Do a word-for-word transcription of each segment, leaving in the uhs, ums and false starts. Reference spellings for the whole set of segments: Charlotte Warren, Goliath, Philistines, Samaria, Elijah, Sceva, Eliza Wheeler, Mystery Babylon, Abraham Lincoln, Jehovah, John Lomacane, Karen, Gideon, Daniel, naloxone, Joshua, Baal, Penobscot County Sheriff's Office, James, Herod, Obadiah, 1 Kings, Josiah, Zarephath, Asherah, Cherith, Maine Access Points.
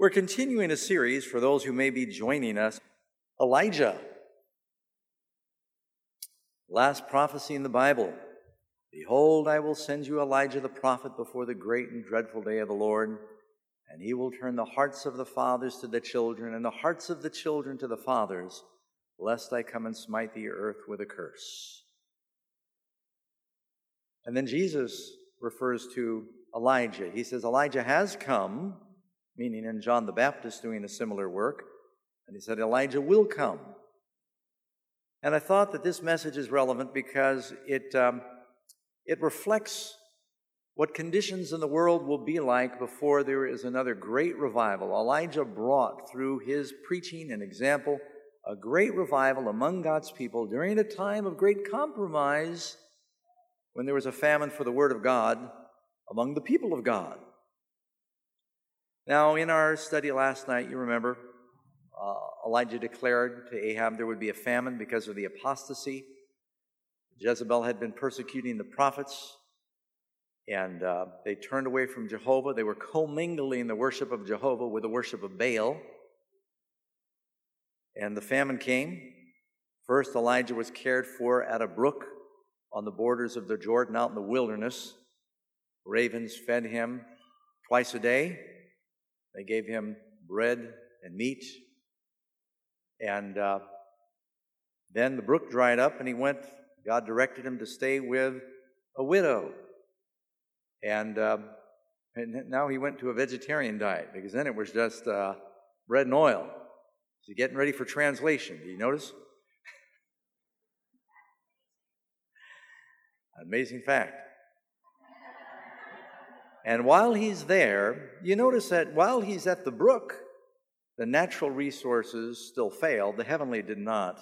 We're continuing a series, for those who may be joining us, Elijah. Last prophecy in the Bible. Behold, I will send you Elijah the prophet before the great and dreadful day of the Lord, and he will turn the hearts of the fathers to the children, and the hearts of the children to the fathers, lest I come and smite the earth with a curse. And then Jesus refers to Elijah. He says, Elijah has come, meaning in John the Baptist doing a similar work, and he said, Elijah will come. And I thought that this message is relevant because it um, it reflects what conditions in the world will be like before there is another great revival. Elijah brought through his preaching and example a great revival among God's people during a time of great compromise when there was a famine for the word of God among the people of God. Now, in our study last night, you remember, uh, Elijah declared to Ahab there would be a famine because of the apostasy. Jezebel had been persecuting the prophets, and uh, they turned away from Jehovah. They were commingling the worship of Jehovah with the worship of Baal. And the famine came. First, Elijah was cared for at a brook on the borders of the Jordan, out in the wilderness. Ravens fed him twice a day. They gave him bread and meat. And uh, then the brook dried up, and he went. God directed him to stay with a widow. And, uh, and now he went to a vegetarian diet, because then it was just uh, bread and oil. So getting ready for translation. Do you notice? Amazing fact. And while he's there, you notice that while he's at the brook, the natural resources still failed. The heavenly did not.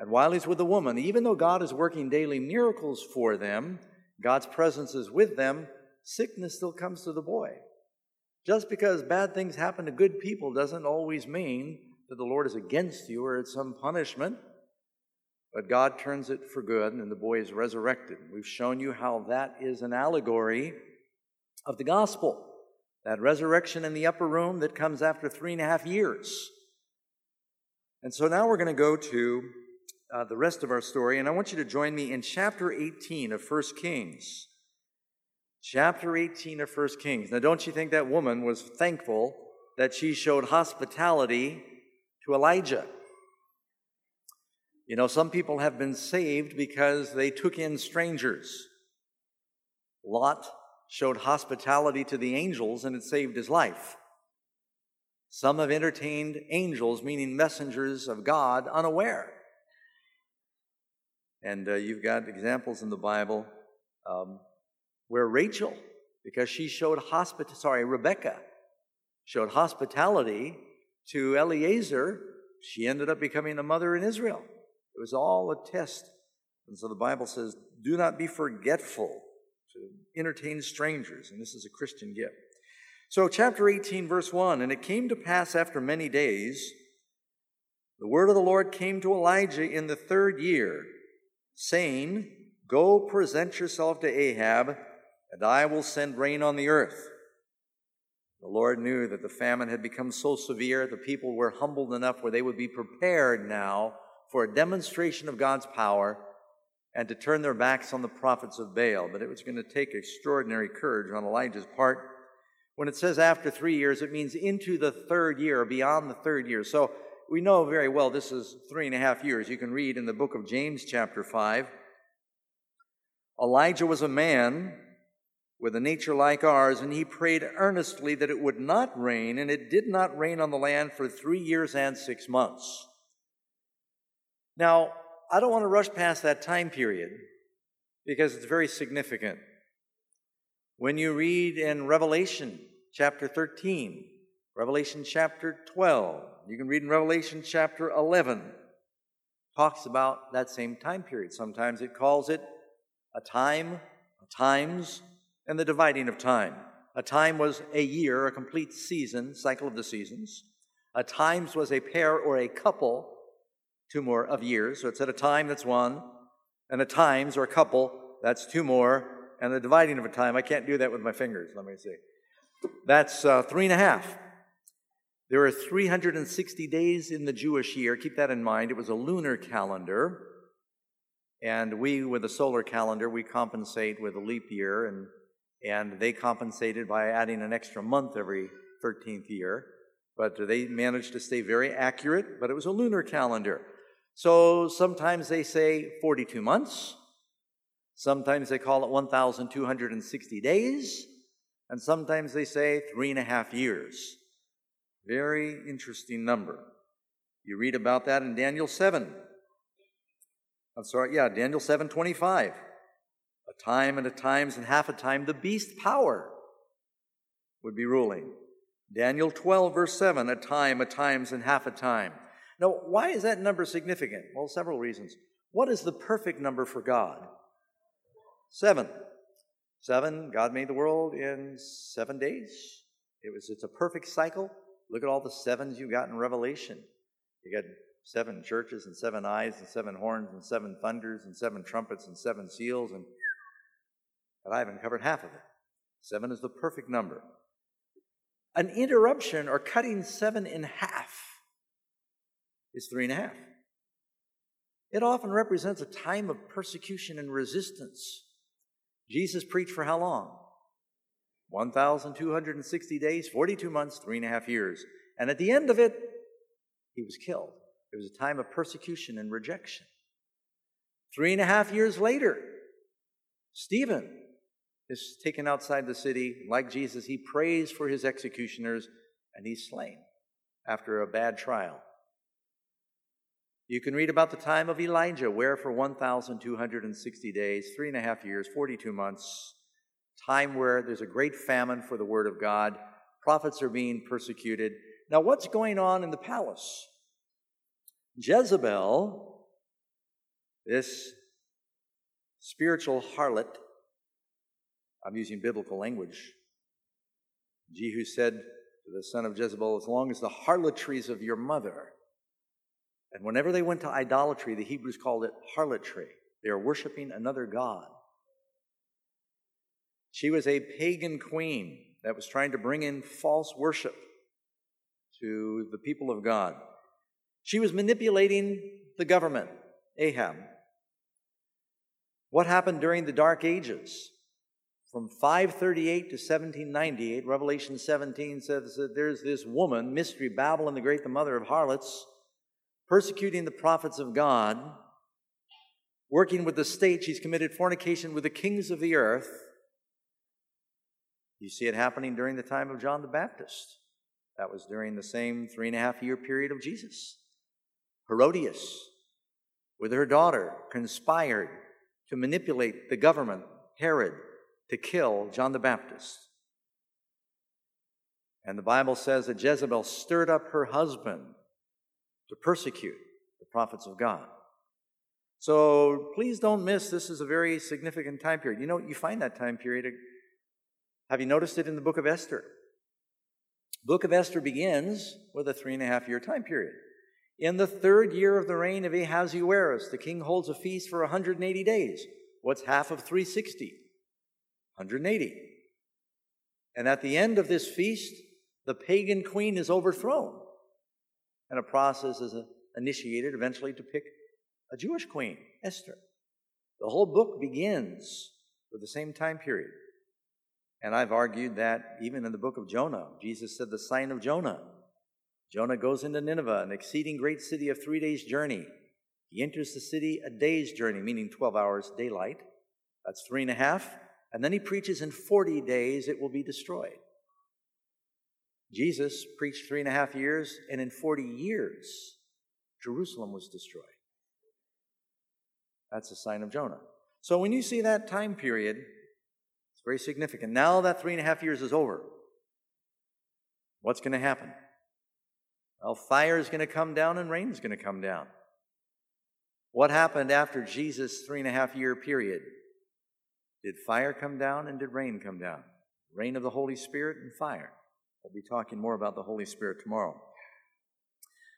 And while he's with the woman, even though God is working daily miracles for them, God's presence is with them, sickness still comes to the boy. Just because bad things happen to good people doesn't always mean that the Lord is against you or it's some punishment. But God turns it for good, and the boy is resurrected. We've shown you how that is an allegory of the gospel, that resurrection in the upper room that comes after three and a half years. And so now we're going to go to uh, the rest of our story, and I want you to join me in chapter eighteen of First Kings. Chapter eighteen of First Kings. Now, don't you think that woman was thankful that she showed hospitality to Elijah? You know, some people have been saved because they took in strangers. Lot showed hospitality to the angels, and it saved his life. Some have entertained angels, meaning messengers of God, unaware. And uh, you've got examples in the Bible um, where Rachel, because she showed hospit- sorry, Rebecca showed hospitality to Eliezer, she ended up becoming a mother in Israel. It was all a test. And so the Bible says, do not be forgetful to entertain strangers, and this is a Christian gift. So chapter eighteen, verse one, and it came to pass after many days, the word of the Lord came to Elijah in the third year, saying, go present yourself to Ahab, and I will send rain on the earth. The Lord knew that the famine had become so severe, the people were humbled enough where they would be prepared now for a demonstration of God's power and to turn their backs on the prophets of Baal. But it was going to take extraordinary courage on Elijah's part. When it says after three years, it means into the third year, beyond the third year. So we know very well this is three and a half years. You can read in the book of James, chapter five. Elijah was a man with a nature like ours, and he prayed earnestly that it would not rain, and it did not rain on the land for three years and six months. Now, I don't want to rush past that time period because it's very significant. When you read in Revelation chapter thirteen, Revelation chapter twelve, you can read in Revelation chapter eleven, talks about that same time period. Sometimes it calls it a time, a times, and the dividing of time. A time was a year, a complete season, cycle of the seasons. A times was a pair or a couple, two more of years. So it's at a time, that's one. And a times, or a couple, that's two more. And the dividing of a time, I can't do that with my fingers, let me see. That's uh, three and a half. There are three hundred sixty days in the Jewish year. Keep that in mind. It was a lunar calendar. And we, with a solar calendar, we compensate with a leap year. And, and they compensated by adding an extra month every thirteenth year. But they managed to stay very accurate. But it was a lunar calendar. So sometimes they say forty-two months. Sometimes they call it one thousand two hundred sixty days. And sometimes they say three and a half years. Very interesting number. You read about that in Daniel seven. I'm sorry, yeah, Daniel seven twenty-five. A time and a times and half a time the beast power would be ruling. Daniel twelve, verse seven, a time, a times and half a time. Now, why is that number significant? Well, several reasons. What is the perfect number for God? Seven. Seven, God made the world in seven days. It was, it's a perfect cycle. Look at all the sevens you got in Revelation. You got seven churches and seven eyes and seven horns and seven thunders and seven trumpets and seven seals. And but I haven't covered half of it. Seven is the perfect number. An interruption or cutting seven in half is three and a half. It often represents a time of persecution and resistance. Jesus preached for how long? one thousand two hundred sixty days, forty-two months, three and a half years. And at the end of it, he was killed. It was a time of persecution and rejection. Three and a half years later, Stephen is taken outside the city. Like Jesus, he prays for his executioners, and he's slain after a bad trial. You can read about the time of Elijah, where for one thousand two hundred sixty days, three and a half years, forty-two months, time where there's a great famine for the word of God. Prophets are being persecuted. Now, what's going on in the palace? Jezebel, this spiritual harlot, I'm using biblical language. Jehu said to the son of Jezebel, as long as the harlotries of your mother, and whenever they went to idolatry, the Hebrews called it harlotry. They are worshiping another god. She was a pagan queen that was trying to bring in false worship to the people of God. She was manipulating the government, Ahab. What happened during the Dark Ages? From five thirty-eight to seventeen ninety-eight, Revelation seventeen says that there's this woman, Mystery Babylon the Great, the mother of harlots, persecuting the prophets of God, working with the state. She's committed fornication with the kings of the earth. You see it happening during the time of John the Baptist. That was during the same three and a half year period of Jesus. Herodias, with her daughter, conspired to manipulate the government, Herod, to kill John the Baptist. And the Bible says that Jezebel stirred up her husband to persecute the prophets of God. So please don't miss, this is a very significant time period. You know, you find that time period. Have you noticed it in the book of Esther? Book of Esther begins with a three and a half year time period. In the third year of the reign of Ahasuerus, the king holds a feast for one hundred eighty days. What's half of three hundred sixty? one hundred eighty. And at the end of this feast, the pagan queen is overthrown. And a process is initiated eventually to pick a Jewish queen, Esther. The whole book begins with the same time period. And I've argued that even in the book of Jonah, Jesus said the sign of Jonah. Jonah goes into Nineveh, an exceeding great city of three days' journey. He enters the city a day's journey, meaning twelve hours daylight. That's three and a half. And then he preaches in forty days it will be destroyed. Jesus preached three and a half years, and in forty years, Jerusalem was destroyed. That's a sign of Jonah. So when you see that time period, it's very significant. Now that three and a half years is over, what's going to happen? Well, fire is going to come down and rain is going to come down. What happened after Jesus' three and a half year period? Did fire come down and did rain come down? Rain of the Holy Spirit and fire. We'll be talking more about the Holy Spirit tomorrow.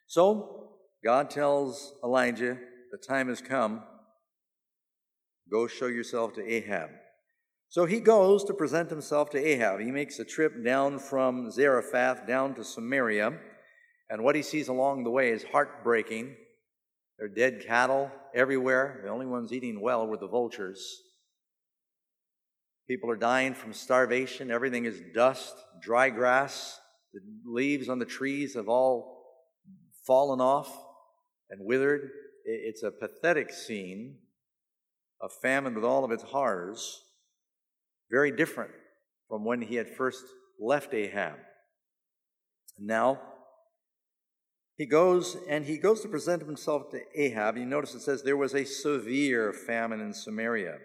So, God tells Elijah, the time has come. Go show yourself to Ahab. So he goes to present himself to Ahab. He makes a trip down from Zarephath down to Samaria. And what he sees along the way is heartbreaking. There are dead cattle everywhere. The only ones eating well were the vultures. People are dying from starvation. Everything is dust, dry grass. The leaves on the trees have all fallen off and withered. It's a pathetic scene of famine with all of its horrors, very different from when he had first left Ahab. And now, he goes, and he goes to present himself to Ahab. You notice it says there was a severe famine in Samaria.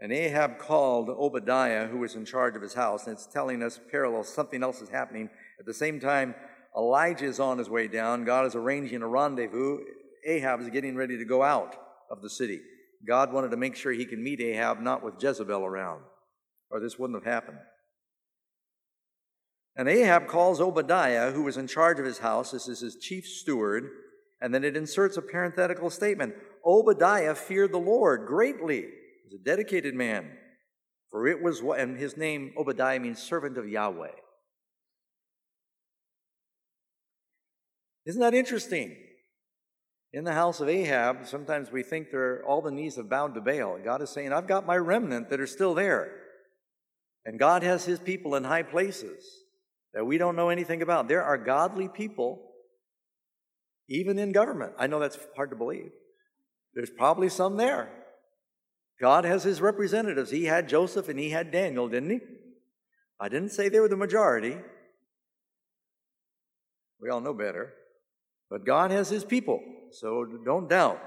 And Ahab called Obadiah, who was in charge of his house, and it's telling us parallel, something else is happening. At the same time, Elijah is on his way down. God is arranging a rendezvous. Ahab is getting ready to go out of the city. God wanted to make sure he could meet Ahab, not with Jezebel around, or this wouldn't have happened. And Ahab calls Obadiah, who was in charge of his house, this is his chief steward, and then it inserts a parenthetical statement. Obadiah feared the Lord greatly. He was a dedicated man. For it was, and his name, Obadiah, means servant of Yahweh. Isn't that interesting? In the house of Ahab, sometimes we think there all the knees have bowed to Baal. God is saying, I've got my remnant that are still there. And God has his people in high places that we don't know anything about. There are godly people, even in government. I know that's hard to believe. There's probably some there. God has his representatives. He had Joseph and he had Daniel, didn't he? I didn't say they were the majority. We all know better. But God has his people, so don't doubt.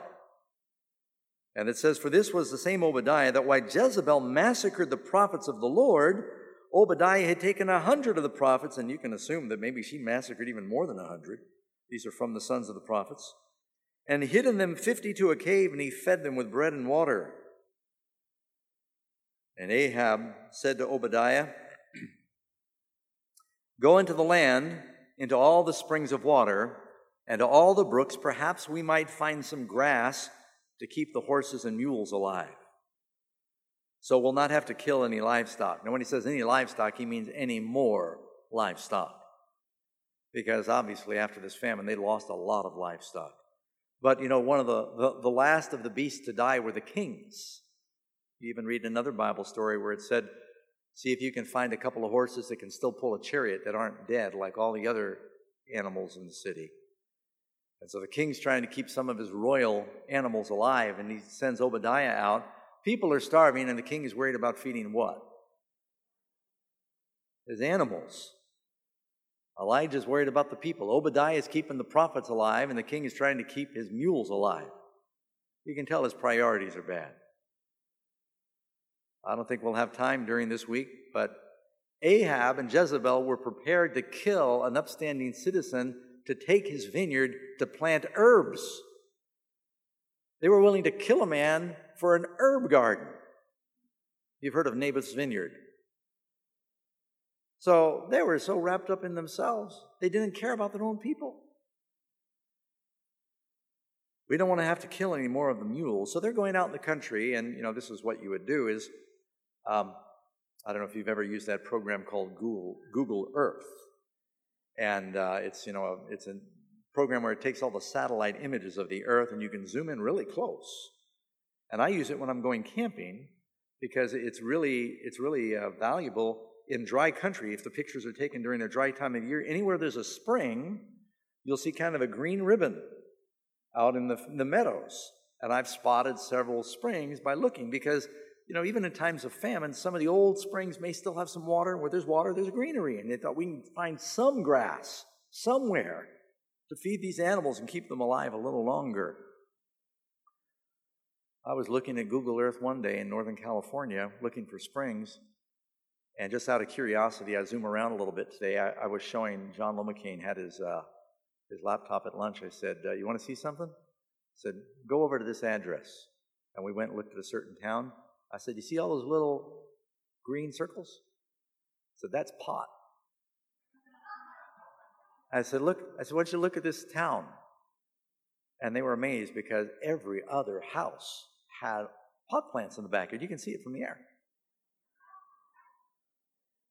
And it says, for this was the same Obadiah that while Jezebel massacred the prophets of the Lord, Obadiah had taken a hundred of the prophets, and you can assume that maybe she massacred even more than a hundred. These are from the sons of the prophets. And hidden them fifty to a cave, and he fed them with bread and water. And Ahab said to Obadiah, go into the land, into all the springs of water, and to all the brooks, perhaps we might find some grass to keep the horses and mules alive. So we'll not have to kill any livestock. Now, when he says any livestock, he means any more livestock. Because obviously after this famine, they lost a lot of livestock. But, you know, one of the, the, the last of the beasts to die were the kings. You even read another Bible story where it said, see if you can find a couple of horses that can still pull a chariot that aren't dead like all the other animals in the city. And so the king's trying to keep some of his royal animals alive, and he sends Obadiah out. People are starving, and the king is worried about feeding what? His animals. Elijah's worried about the people. Obadiah is keeping the prophets alive, and the king is trying to keep his mules alive. You can tell his priorities are bad. I don't think we'll have time during this week, but Ahab and Jezebel were prepared to kill an upstanding citizen to take his vineyard to plant herbs. They were willing to kill a man for an herb garden. You've heard of Naboth's vineyard. So they were so wrapped up in themselves, they didn't care about their own people. We don't want to have to kill any more of the mules. So they're going out in the country, and you know, this is what you would do is, um, I don't know if you've ever used that program called Google, Google Earth. And uh, it's, you know, a, it's a program where it takes all the satellite images of the Earth, and you can zoom in really close. And I use it when I'm going camping because it's really it's really uh, valuable in dry country. If the pictures are taken during a dry time of year, anywhere there's a spring, you'll see kind of a green ribbon out in the, in the meadows. And I've spotted several springs by looking because, you know, even in times of famine, some of the old springs may still have some water. Where there's water, there's greenery. And they thought we can find some grass somewhere to feed these animals and keep them alive a little longer. I was looking at Google Earth one day in Northern California, looking for springs, and just out of curiosity, I zoom around a little bit today. I, I was showing John Lomacane had his uh, his laptop at lunch. I said, uh, "You want to see something?" He said, "Go over to this address." And we went and looked at a certain town. I said, "You see all those little green circles?" He said, "That's pot." I said, "Look," I said, "why don't you look at this town?" And they were amazed because every other house had pot plants in the backyard. You can see it from the air.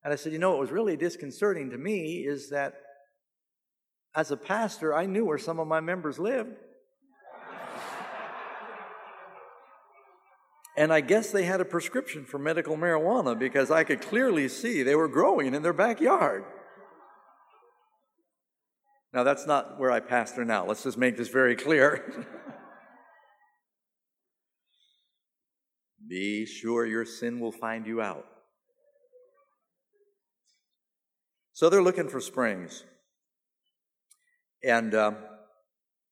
And I said, you know, what was really disconcerting to me is that as a pastor, I knew where some of my members lived. And I guess they had a prescription for medical marijuana, because I could clearly see they were growing in their backyard. Now, that's not where I pastor now. Let's just make this very clear. Be sure your sin will find you out. So they're looking for springs. And uh,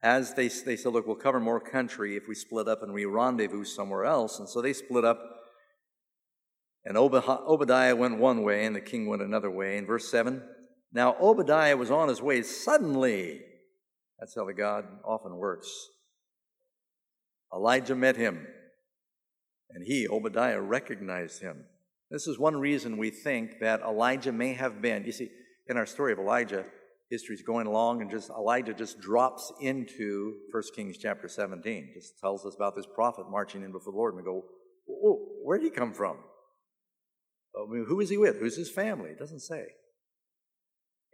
as they, they said, look, we'll cover more country if we split up and we rendezvous somewhere else. And so they split up, and Ob- Obadiah went one way, and the king went another way. In verse seven, now Obadiah was on his way suddenly. That's how the God often works. Elijah met him, and he, Obadiah, recognized him. This is one reason we think that Elijah may have been, you see, in our story of Elijah, history's going along, and just Elijah just drops into First Kings chapter seventeen. Just tells us about this prophet marching in before the Lord, and we go, whoa, where did he come from? I mean, who is he with? Who's his family? It doesn't say.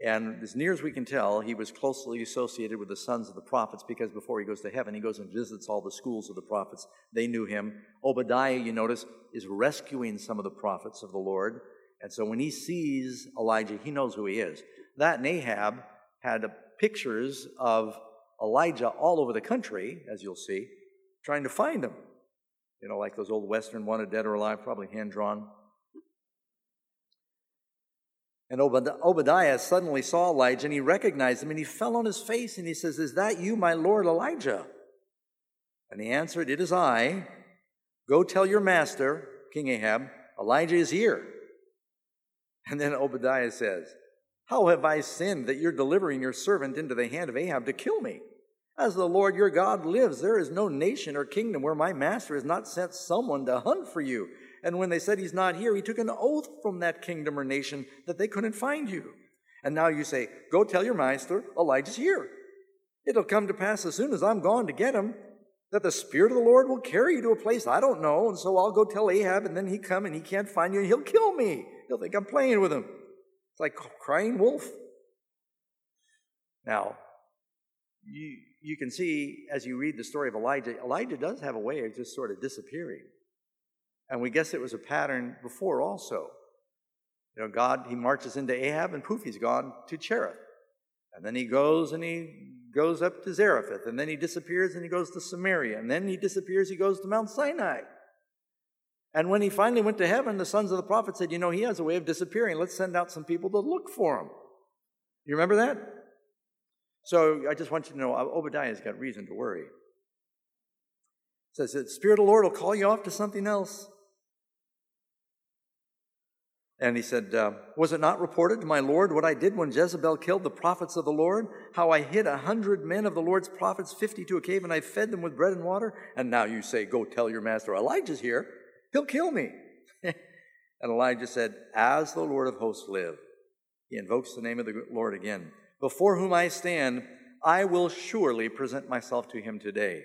And as near as we can tell, he was closely associated with the sons of the prophets, because before he goes to heaven, he goes and visits all the schools of the prophets. They knew him. Obadiah, you notice, is rescuing some of the prophets of the Lord. And so when he sees Elijah, he knows who he is. That and Ahab had pictures of Elijah all over the country, as you'll see, trying to find him. You know, like those old Western Wanted Dead or Alive, probably hand-drawn. And Obad- Obadiah suddenly saw Elijah, and he recognized him, and he fell on his face, and he says, "Is that you, my Lord Elijah?" And he answered, "It is I. Go tell your master, King Ahab, Elijah is here." And then Obadiah says, "How have I sinned that you're delivering your servant into the hand of Ahab to kill me? As the Lord your God lives, there is no nation or kingdom where my master has not sent someone to hunt for you. And when they said he's not here, he took an oath from that kingdom or nation that they couldn't find you. And now you say, go tell your master, Elijah's here. It'll come to pass as soon as I'm gone to get him, that the Spirit of the Lord will carry you to a place I don't know, and so I'll go tell Ahab, and then he come and he can't find you, and he'll kill me. He'll think I'm playing with him. It's like crying wolf." Now, you you can see as you read the story of Elijah, Elijah does have a way of just sort of disappearing. And we guess it was a pattern before also. You know, God, he marches into Ahab, and poof, he's gone to Cherith. And then he goes and he goes up to Zarephath, and then he disappears and he goes to Samaria, and then he disappears, he goes to Mount Sinai. And when he finally went to heaven, the sons of the prophet said, you know, he has a way of disappearing. Let's send out some people to look for him. You remember that? So I just want you to know, Obadiah's got reason to worry. It says that the Spirit of the Lord will call you off to something else. And he said, uh, was it not reported to my Lord what I did when Jezebel killed the prophets of the Lord? How I hid a hundred men of the Lord's prophets, fifty to a cave, and I fed them with bread and water? And now you say, go tell your master, Elijah's here. He'll kill me. And Elijah said, as the Lord of hosts lives, he invokes the name of the Lord again, before whom I stand, I will surely present myself to him today.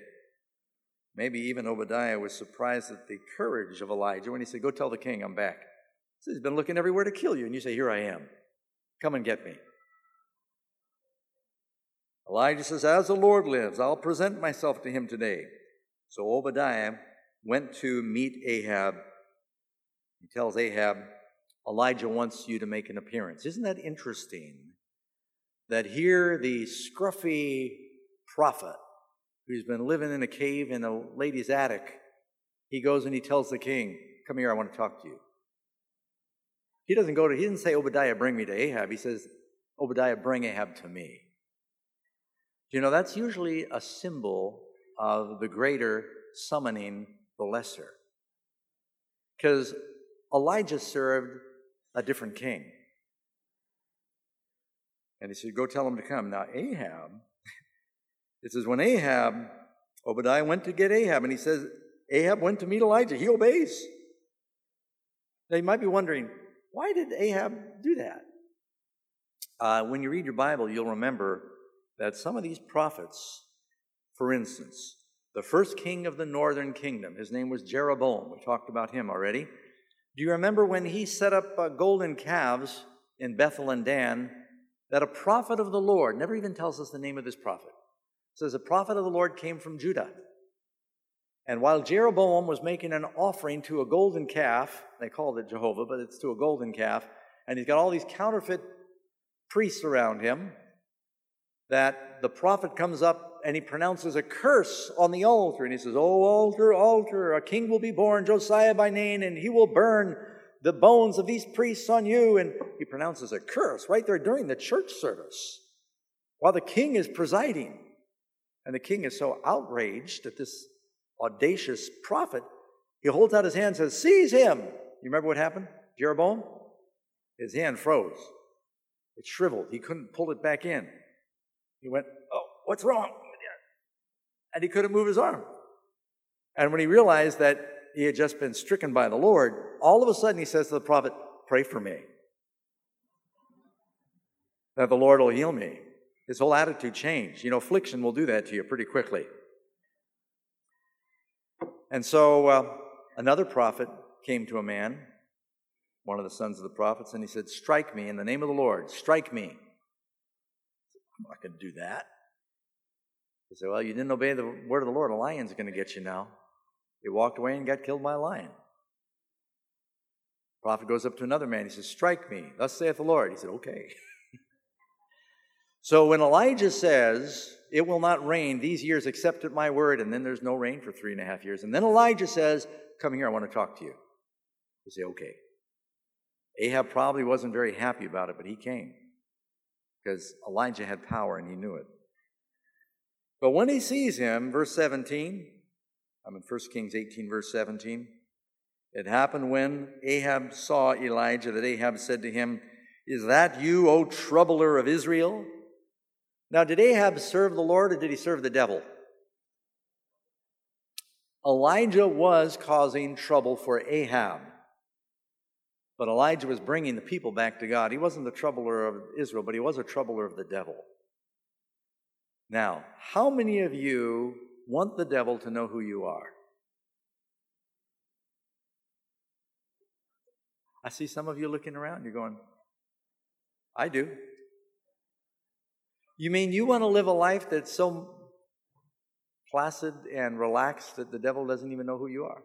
Maybe even Obadiah was surprised at the courage of Elijah when he said, go tell the king I'm back. He says, he's been looking everywhere to kill you. And you say, here I am. Come and get me. Elijah says, as the Lord lives, I'll present myself to him today. So Obadiah went to meet Ahab. He tells Ahab, Elijah wants you to make an appearance. Isn't that interesting that here the scruffy prophet who's been living in a cave in a lady's attic, he goes and he tells the king, come here, I want to talk to you. He doesn't go to, he didn't say, Obadiah, bring me to Ahab. He says, Obadiah, bring Ahab to me. You know, that's usually a symbol of the greater summoning the lesser. Because Elijah served a different king. And he said, go tell him to come. Now Ahab, it says, when Ahab, Obadiah went to get Ahab, and he says, Ahab went to meet Elijah. He obeys. Now you might be wondering, why did Ahab do that? Uh, when you read your Bible, you'll remember that some of these prophets, for instance, the first king of the northern kingdom, his name was Jeroboam. We talked about him already. Do you remember when he set up uh, golden calves in Bethel and Dan that a prophet of the Lord, never even tells us the name of this prophet, says a prophet of the Lord came from Judah. And while Jeroboam was making an offering to a golden calf, they called it Jehovah, but it's to a golden calf, and he's got all these counterfeit priests around him, that the prophet comes up and he pronounces a curse on the altar, and he says, "Oh, altar, altar, a king will be born, Josiah by name, and he will burn the bones of these priests on you." And he pronounces a curse right there during the church service while the king is presiding. And the king is so outraged at this audacious prophet, he holds out his hand and says, "Seize him." You remember what happened? Jeroboam? His hand froze. It shriveled. He couldn't pull it back in. He went, "Oh, what's wrong?" And he couldn't move his arm. And when he realized that he had just been stricken by the Lord, all of a sudden he says to the prophet, "Pray for me, that the Lord will heal me." His whole attitude changed. You know, affliction will do that to you pretty quickly. And so uh, another prophet came to a man, one of the sons of the prophets, and he said, "Strike me in the name of the Lord, strike me." "I'm not going to do that." He said, "Well, you didn't obey the word of the Lord. A lion's going to get you now." He walked away and got killed by a lion. The prophet goes up to another man. He says, "Strike me, thus saith the Lord." He said, "Okay." So when Elijah says, "It will not rain these years except at my word," and then there's no rain for three and a half years, and then Elijah says, "Come here, I want to talk to you," you say, "Okay." Ahab probably wasn't very happy about it, but he came because Elijah had power and he knew it. But when he sees him, verse seventeen, I'm in First Kings eighteen, verse seventeen. "It happened when Ahab saw Elijah that Ahab said to him, 'Is that you, O troubler of Israel?'" Now, did Ahab serve the Lord or did he serve the devil? Elijah was causing trouble for Ahab, but Elijah was bringing the people back to God. He wasn't the troubler of Israel, but he was a troubler of the devil. Now, how many of you want the devil to know who you are? I see some of you looking around. You're going, "I do." You mean you want to live a life that's so placid and relaxed that the devil doesn't even know who you are?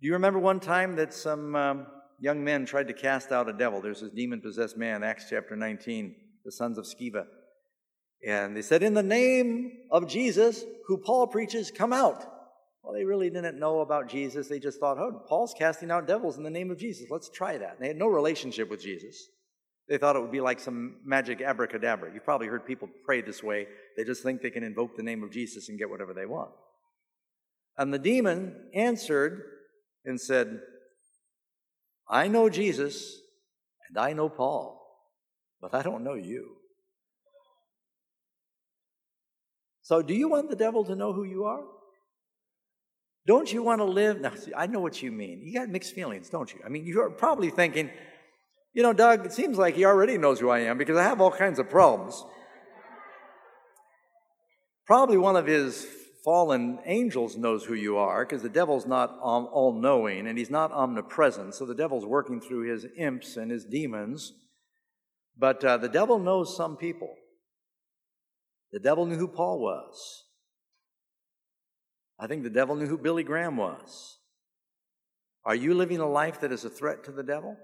Do you remember one time that some um, young men tried to cast out a devil? There's this demon-possessed man, Acts chapter nineteen, the sons of Sceva. And they said, "In the name of Jesus, who Paul preaches, come out." Well, they really didn't know about Jesus. They just thought, "Oh, Paul's casting out devils in the name of Jesus. Let's try that." And they had no relationship with Jesus. They thought it would be like some magic abracadabra. You've probably heard people pray this way. They just think they can invoke the name of Jesus and get whatever they want. And the demon answered and said, "I know Jesus and I know Paul, but I don't know you." So do you want the devil to know who you are? Don't you want to live? Now, see, I know what you mean. You got mixed feelings, don't you? I mean, you're probably thinking, "You know, Doug, it seems like he already knows who I am because I have all kinds of problems." Probably one of his fallen angels knows who you are, because the devil's not um, all-knowing and he's not omnipresent. So the devil's working through his imps and his demons. But uh, the devil knows some people. The devil knew who Paul was. I think the devil knew who Billy Graham was. Are you living a life that is a threat to the devil?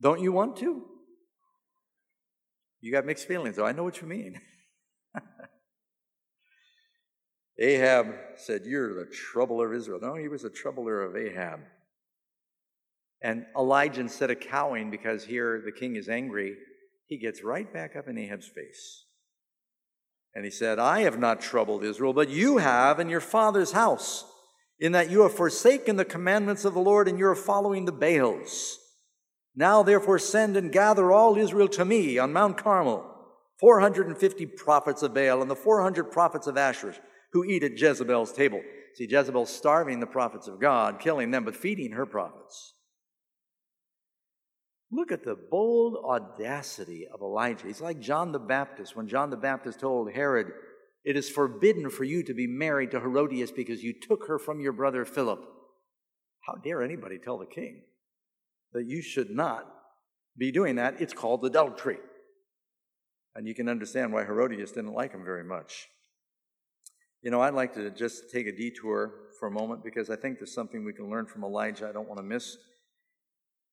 Don't you want to? You got mixed feelings, though. I know what you mean. Ahab said, "You're the troubler of Israel." No, he was the troubler of Ahab. And Elijah, instead of cowing because here the king is angry, he gets right back up in Ahab's face. And he said, "I have not troubled Israel, but you have in your father's house, in that you have forsaken the commandments of the Lord and you are following the Baals. Now therefore send and gather all Israel to me on Mount Carmel, four hundred fifty prophets of Baal and the four hundred prophets of Asherah who eat at Jezebel's table." See, Jezebel's starving the prophets of God, killing them, but feeding her prophets. Look at the bold audacity of Elijah. He's like John the Baptist when John the Baptist told Herod, "It is forbidden for you to be married to Herodias because you took her from your brother Philip." How dare anybody tell the king that you should not be doing that? It's called adultery. And you can understand why Herodias didn't like him very much. You know, I'd like to just take a detour for a moment because I think there's something we can learn from Elijah I don't want to miss,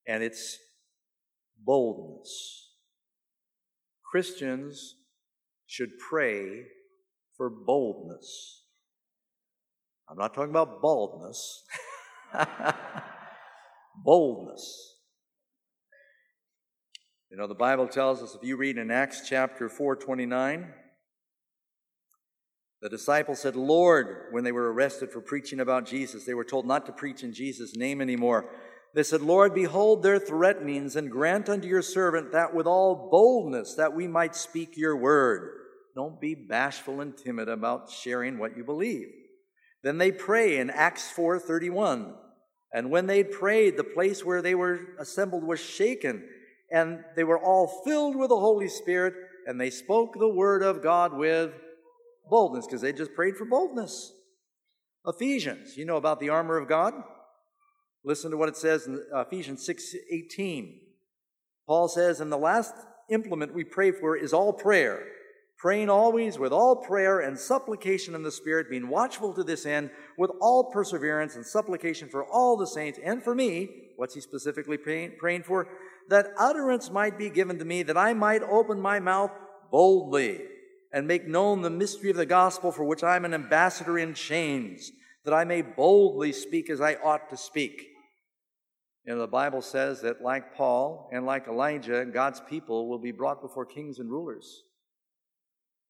and it's boldness. Christians should pray for boldness. I'm not talking about baldness. Boldness. You know, the Bible tells us, if you read in Acts chapter four twenty-nine, the disciples said, Lord, when they were arrested for preaching about Jesus, they were told not to preach in Jesus' name anymore. They said, Lord, behold their threatenings, and grant unto your servant that with all boldness that we might speak your word. Don't be bashful and timid about sharing what you believe. Then they pray in Acts four thirty-one. And when they prayed, the place where they were assembled was shaken, and they were all filled with the Holy Spirit, and they spoke the word of God with boldness, because they just prayed for boldness. Ephesians, you know about the armor of God. Listen to what it says in Ephesians six eighteen. Paul says, and the last implement we pray for is all prayer, praying always with all prayer and supplication in the Spirit, being watchful to this end with all perseverance and supplication for all the saints, and for me. What's he specifically praying, praying for? That utterance might be given to me, that I might open my mouth boldly and make known the mystery of the gospel, for which I am an ambassador in chains, that I may boldly speak as I ought to speak. You know, the Bible says that like Paul and like Elijah, God's people will be brought before kings and rulers.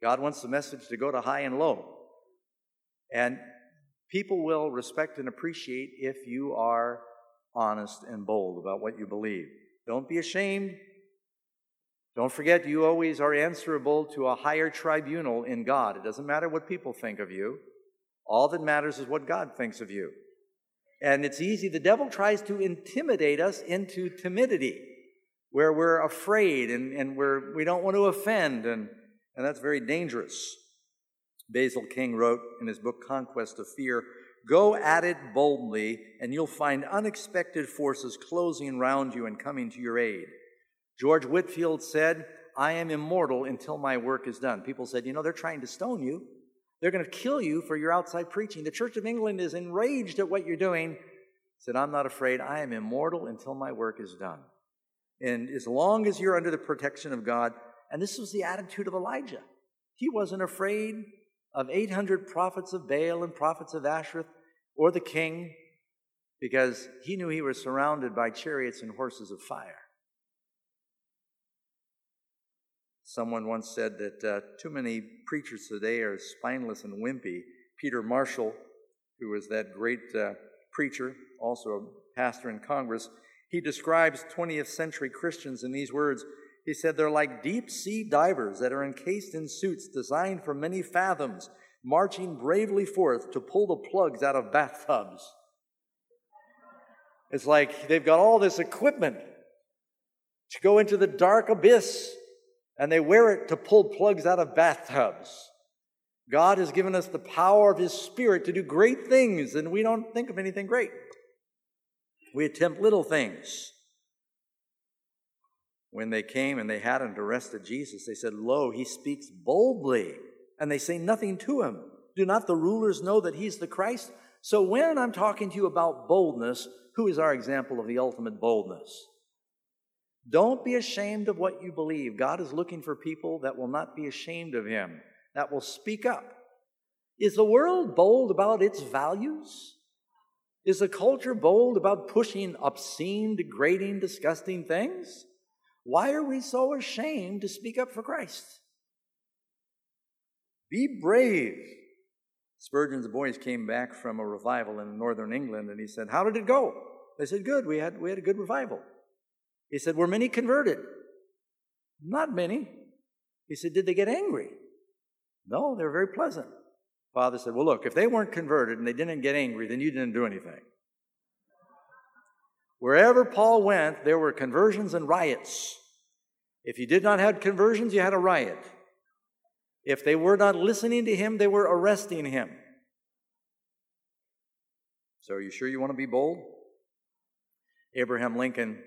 God wants the message to go to high and low. And people will respect and appreciate if you are honest and bold about what you believe. Don't be ashamed. Don't forget, you always are answerable to a higher tribunal in God. It doesn't matter what people think of you. All that matters is what God thinks of you. And it's easy. The devil tries to intimidate us into timidity, where we're afraid and, and we're, we don't want to offend, and, and that's very dangerous. Basil King wrote in his book, Conquest of Fear, go at it boldly, and you'll find unexpected forces closing round you and coming to your aid. George Whitefield said, I am immortal until my work is done. People said, you know, they're trying to stone you. They're going to kill you for your outside preaching. The Church of England is enraged at what you're doing. He said, I'm not afraid. I am immortal until my work is done. And as long as you're under the protection of God, and this was the attitude of Elijah. He wasn't afraid of eight hundred prophets of Baal and prophets of Asherah or the king, because he knew he was surrounded by chariots and horses of fire. Someone once said that uh, too many preachers today are spineless and wimpy. Peter Marshall, who was that great uh, preacher, also a pastor in Congress, he describes twentieth century Christians in these words. He said, they're like deep-sea divers that are encased in suits designed for many fathoms, marching bravely forth to pull the plugs out of bathtubs. It's like they've got all this equipment to go into the dark abyss, and they wear it to pull plugs out of bathtubs. God has given us the power of His Spirit to do great things, and we don't think of anything great. We attempt little things. When they came and they hadn't arrested Jesus, they said, lo, he speaks boldly, and they say nothing to him. Do not the rulers know that he's the Christ? So when I'm talking to you about boldness, who is our example of the ultimate boldness? Don't be ashamed of what you believe. God is looking for people that will not be ashamed of him, that will speak up. Is the world bold about its values? Is the culture bold about pushing obscene, degrading, disgusting things? Why are we so ashamed to speak up for Christ? Be brave. Spurgeon's boys came back from a revival in northern England, and he said, how did it go? They said, good, we had, we had a good revival. He said, were many converted? Not many. He said, did they get angry? No, they were very pleasant. Father said, well, look, if they weren't converted and they didn't get angry, then you didn't do anything. Wherever Paul went, there were conversions and riots. If you did not have conversions, you had a riot. If they were not listening to him, they were arresting him. So are you sure you want to be bold? Abraham Lincoln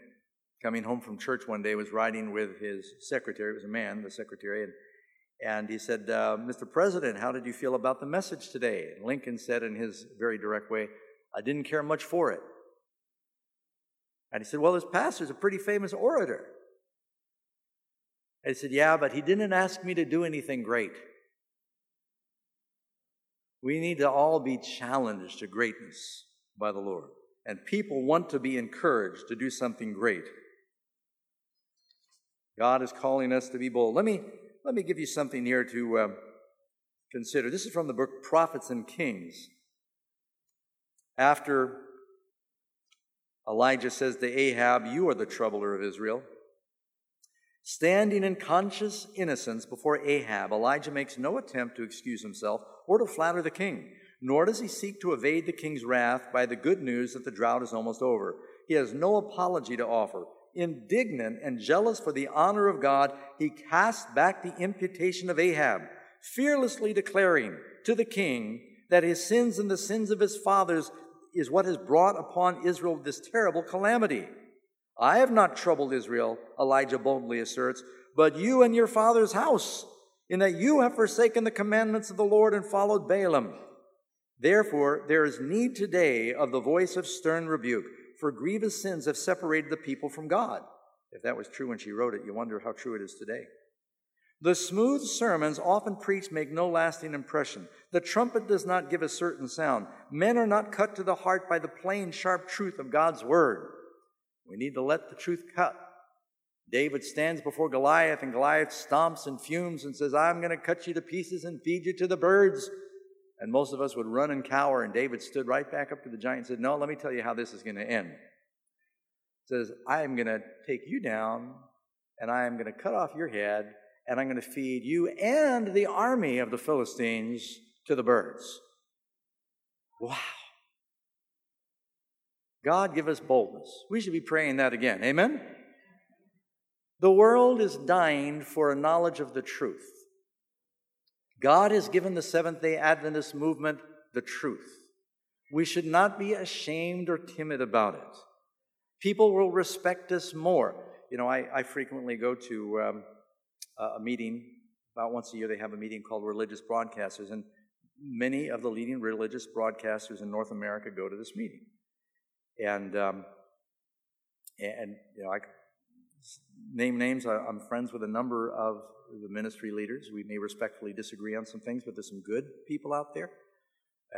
coming home from church one day, was riding with his secretary. It was a man, the secretary, and, and he said, uh, Mister President, how did you feel about the message today? And Lincoln said in his very direct way, I didn't care much for it. And he said, well, this pastor's a pretty famous orator. And he said, yeah, but he didn't ask me to do anything great. We need to all be challenged to greatness by the Lord. And people want to be encouraged to do something great. God is calling us to be bold. Let me, let me give you something here to uh, consider. This is from the book Prophets and Kings. After Elijah says to Ahab, you are the troubler of Israel. Standing in conscious innocence before Ahab, Elijah makes no attempt to excuse himself or to flatter the king, nor does he seek to evade the king's wrath by the good news that the drought is almost over. He has no apology to offer. Indignant and jealous for the honor of God, he casts back the imputation of Ahab, fearlessly declaring to the king that his sins and the sins of his fathers is what has brought upon Israel this terrible calamity. I have not troubled Israel, Elijah boldly asserts, but you and your father's house, in that you have forsaken the commandments of the Lord and followed Balaam. Therefore, there is need today of the voice of stern rebuke, for grievous sins have separated the people from God. If that was true when she wrote it, you wonder how true it is today. The smooth sermons often preached make no lasting impression. The trumpet does not give a certain sound. Men are not cut to the heart by the plain, sharp truth of God's word. We need to let the truth cut. David stands before Goliath, and Goliath stomps and fumes and says, I'm going to cut you to pieces and feed you to the birds. And most of us would run and cower, and David stood right back up to the giant and said, no, let me tell you how this is going to end. He says, I am going to take you down, and I am going to cut off your head, and I'm going to feed you and the army of the Philistines to the birds. Wow. God give us boldness. We should be praying that again. Amen? The world is dying for a knowledge of the truth. God has given the Seventh-day Adventist movement the truth. We should not be ashamed or timid about it. People will respect us more. You know, I, I frequently go to um, a meeting. About once a year they have a meeting called Religious Broadcasters, and many of the leading religious broadcasters in North America go to this meeting. And, um, and you know, I could name names. I, I'm friends with a number of the ministry leaders. We may respectfully disagree on some things, but there's some good people out there.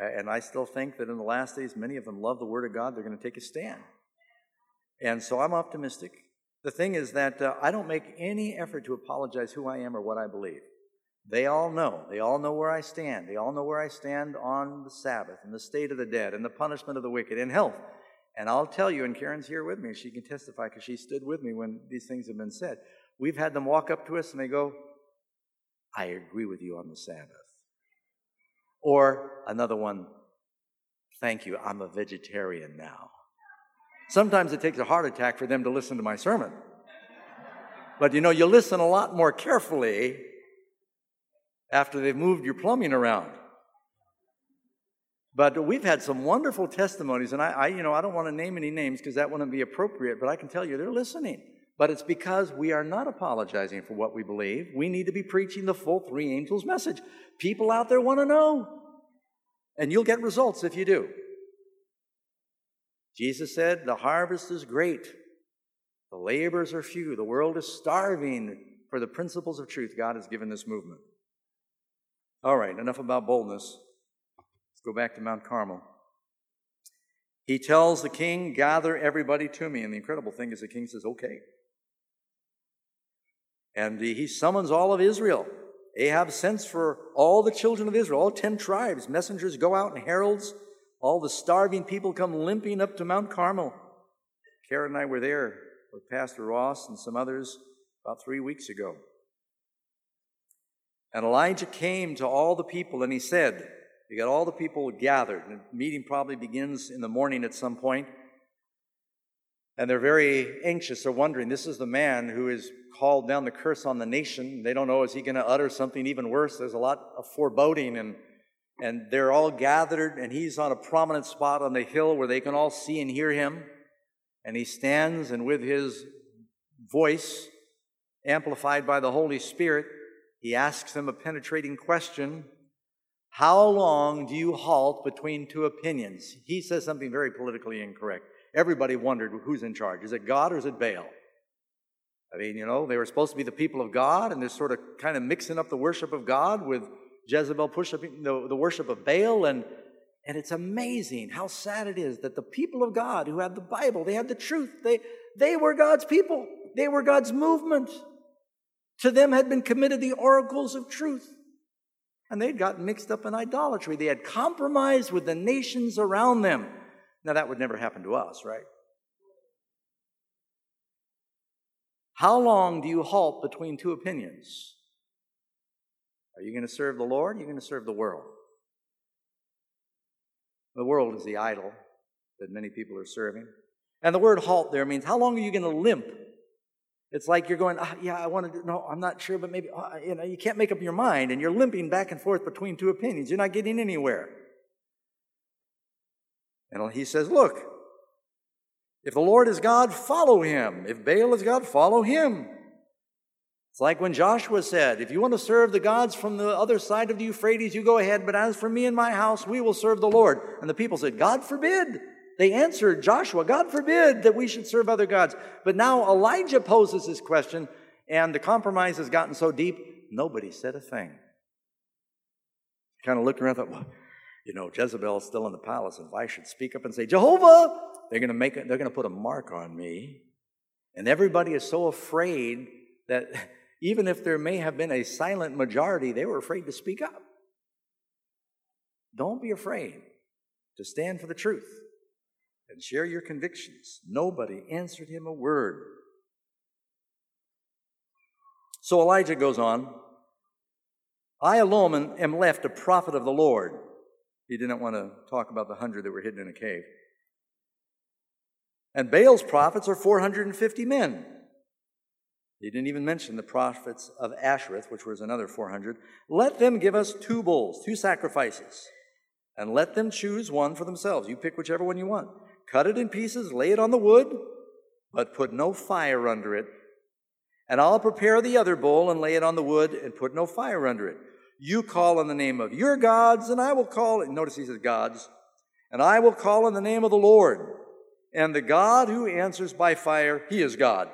Uh, and I still think that in the last days, many of them love the Word of God. They're going to take a stand. And so I'm optimistic. The thing is that uh, I don't make any effort to apologize who I am or what I believe. They all know. They all know where I stand. They all know where I stand on the Sabbath and the state of the dead and the punishment of the wicked and health. And I'll tell you, and Karen's here with me, she can testify because she stood with me when these things have been said. We've had them walk up to us and they go, I agree with you on the Sabbath. Or another one, thank you, I'm a vegetarian now. Sometimes it takes a heart attack for them to listen to my sermon. But you know, you listen a lot more carefully after they've moved your plumbing around. But we've had some wonderful testimonies, and I, I you know, I don't want to name any names because that wouldn't be appropriate, but I can tell you they're listening. But it's because we are not apologizing for what we believe. We need to be preaching the full three angels message. People out there want to know, and you'll get results if you do. Jesus said, the harvest is great. The laborers are few. The world is starving for the principles of truth God has given this movement. All right, enough about boldness. Go back to Mount Carmel. He tells the king, gather everybody to me. And the incredible thing is the king says, okay. And he summons all of Israel. Ahab sends for all the children of Israel, all ten tribes. Messengers go out and heralds. All the starving people come limping up to Mount Carmel. Karen and I were there with Pastor Ross and some others about three weeks ago. And Elijah came to all the people and he said, you got all the people gathered, and the meeting probably begins in the morning at some point. And they're very anxious. They're wondering, this is the man who is called down the curse on the nation. They don't know, is he going to utter something even worse? There's a lot of foreboding, and, and they're all gathered, and he's on a prominent spot on the hill where they can all see and hear him. And he stands, and with his voice, amplified by the Holy Spirit, he asks them a penetrating question. How long do you halt between two opinions? He says something very politically incorrect. Everybody wondered who's in charge. Is it God or is it Baal? I mean, you know, they were supposed to be the people of God, and they're sort of kind of mixing up the worship of God with Jezebel pushing the, the worship of Baal. And, and it's amazing how sad it is that the people of God who had the Bible, they had the truth, they, they were God's people. They were God's movement. To them had been committed the oracles of truth. And they'd gotten mixed up in idolatry. They had compromised with the nations around them. Now, that would never happen to us, right? How long do you halt between two opinions? Are you going to serve the Lord? Or are you going to serve the world? The world is the idol that many people are serving. And the word halt there means how long are you going to limp? It's like you're going, oh, yeah, I want to do, no, I'm not sure, but maybe, oh, you know, you can't make up your mind, and you're limping back and forth between two opinions. You're not getting anywhere. And he says, look, if the Lord is God, follow him. If Baal is God, follow him. It's like when Joshua said, if you want to serve the gods from the other side of the Euphrates, you go ahead, but as for me and my house, we will serve the Lord. And the people said, God forbid. They answered Joshua, God forbid that we should serve other gods. But now Elijah poses this question, and the compromise has gotten so deep, nobody said a thing. Kind of looked around and thought, well, you know, Jezebel's still in the palace, and if I should speak up and say, Jehovah, they're going to make it, they're going to put a mark on me. And everybody is so afraid that even if there may have been a silent majority, they were afraid to speak up. Don't be afraid to stand for the truth and share your convictions. Nobody answered him a word. So Elijah goes on, I alone am left a prophet of the Lord. He didn't want to talk about the hundred that were hidden in a cave. And Baal's prophets are four hundred fifty men. He didn't even mention the prophets of Asherah, which was another four hundred. Let them give us two bulls, two sacrifices, and let them choose one for themselves. You pick whichever one you want. Cut it in pieces, lay it on the wood, but put no fire under it. And I'll prepare the other bowl and lay it on the wood and put no fire under it. You call on the name of your gods, and I will call it. Notice he says gods. And I will call on the name of the Lord. And the God who answers by fire, he is God.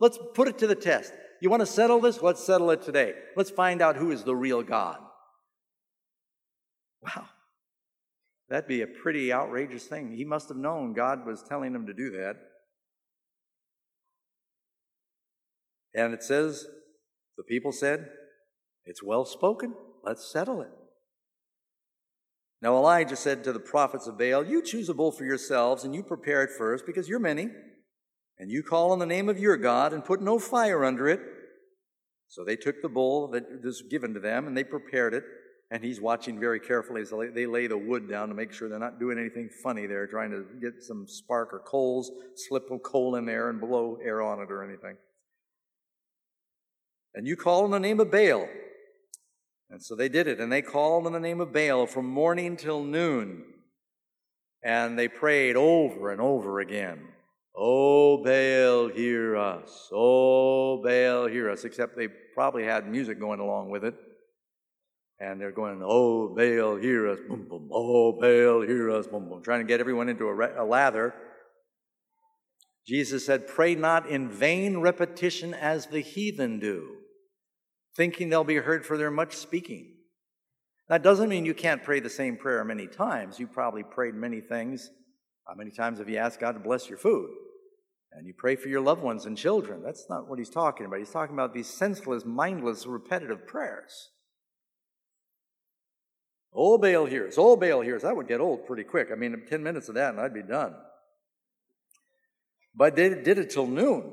Let's put it to the test. You want to settle this? Let's settle it today. Let's find out who is the real God. Wow. That'd be a pretty outrageous thing. He must have known God was telling him to do that. And it says, the people said, it's well spoken. Let's settle it. Now Elijah said to the prophets of Baal, you choose a bull for yourselves and you prepare it first because you're many. And you call on the name of your God and put no fire under it. So they took the bull that was given to them and they prepared it. And he's watching very carefully as they lay the wood down to make sure they're not doing anything funny there, trying to get some spark or coals, slip a coal in there and blow air on it or anything. And you call on the name of Baal. And so they did it, and they called on the name of Baal from morning till noon. And they prayed over and over again, O Baal, hear us. O Baal, hear us. Except they probably had music going along with it. And they're going, oh, Baal, hear us, boom, boom, oh, Baal, hear us, boom, boom, trying to get everyone into a, re- a lather. Jesus said, pray not in vain repetition as the heathen do, thinking they'll be heard for their much speaking. That doesn't mean you can't pray the same prayer many times. You probably prayed many things. How many times have you asked God to bless your food? And you pray for your loved ones and children. That's not what he's talking about. He's talking about these senseless, mindless, repetitive prayers. Oh, Baal hears. Oh, Baal hears. That would get old pretty quick. I mean, ten minutes of that and I'd be done. But they did it till noon.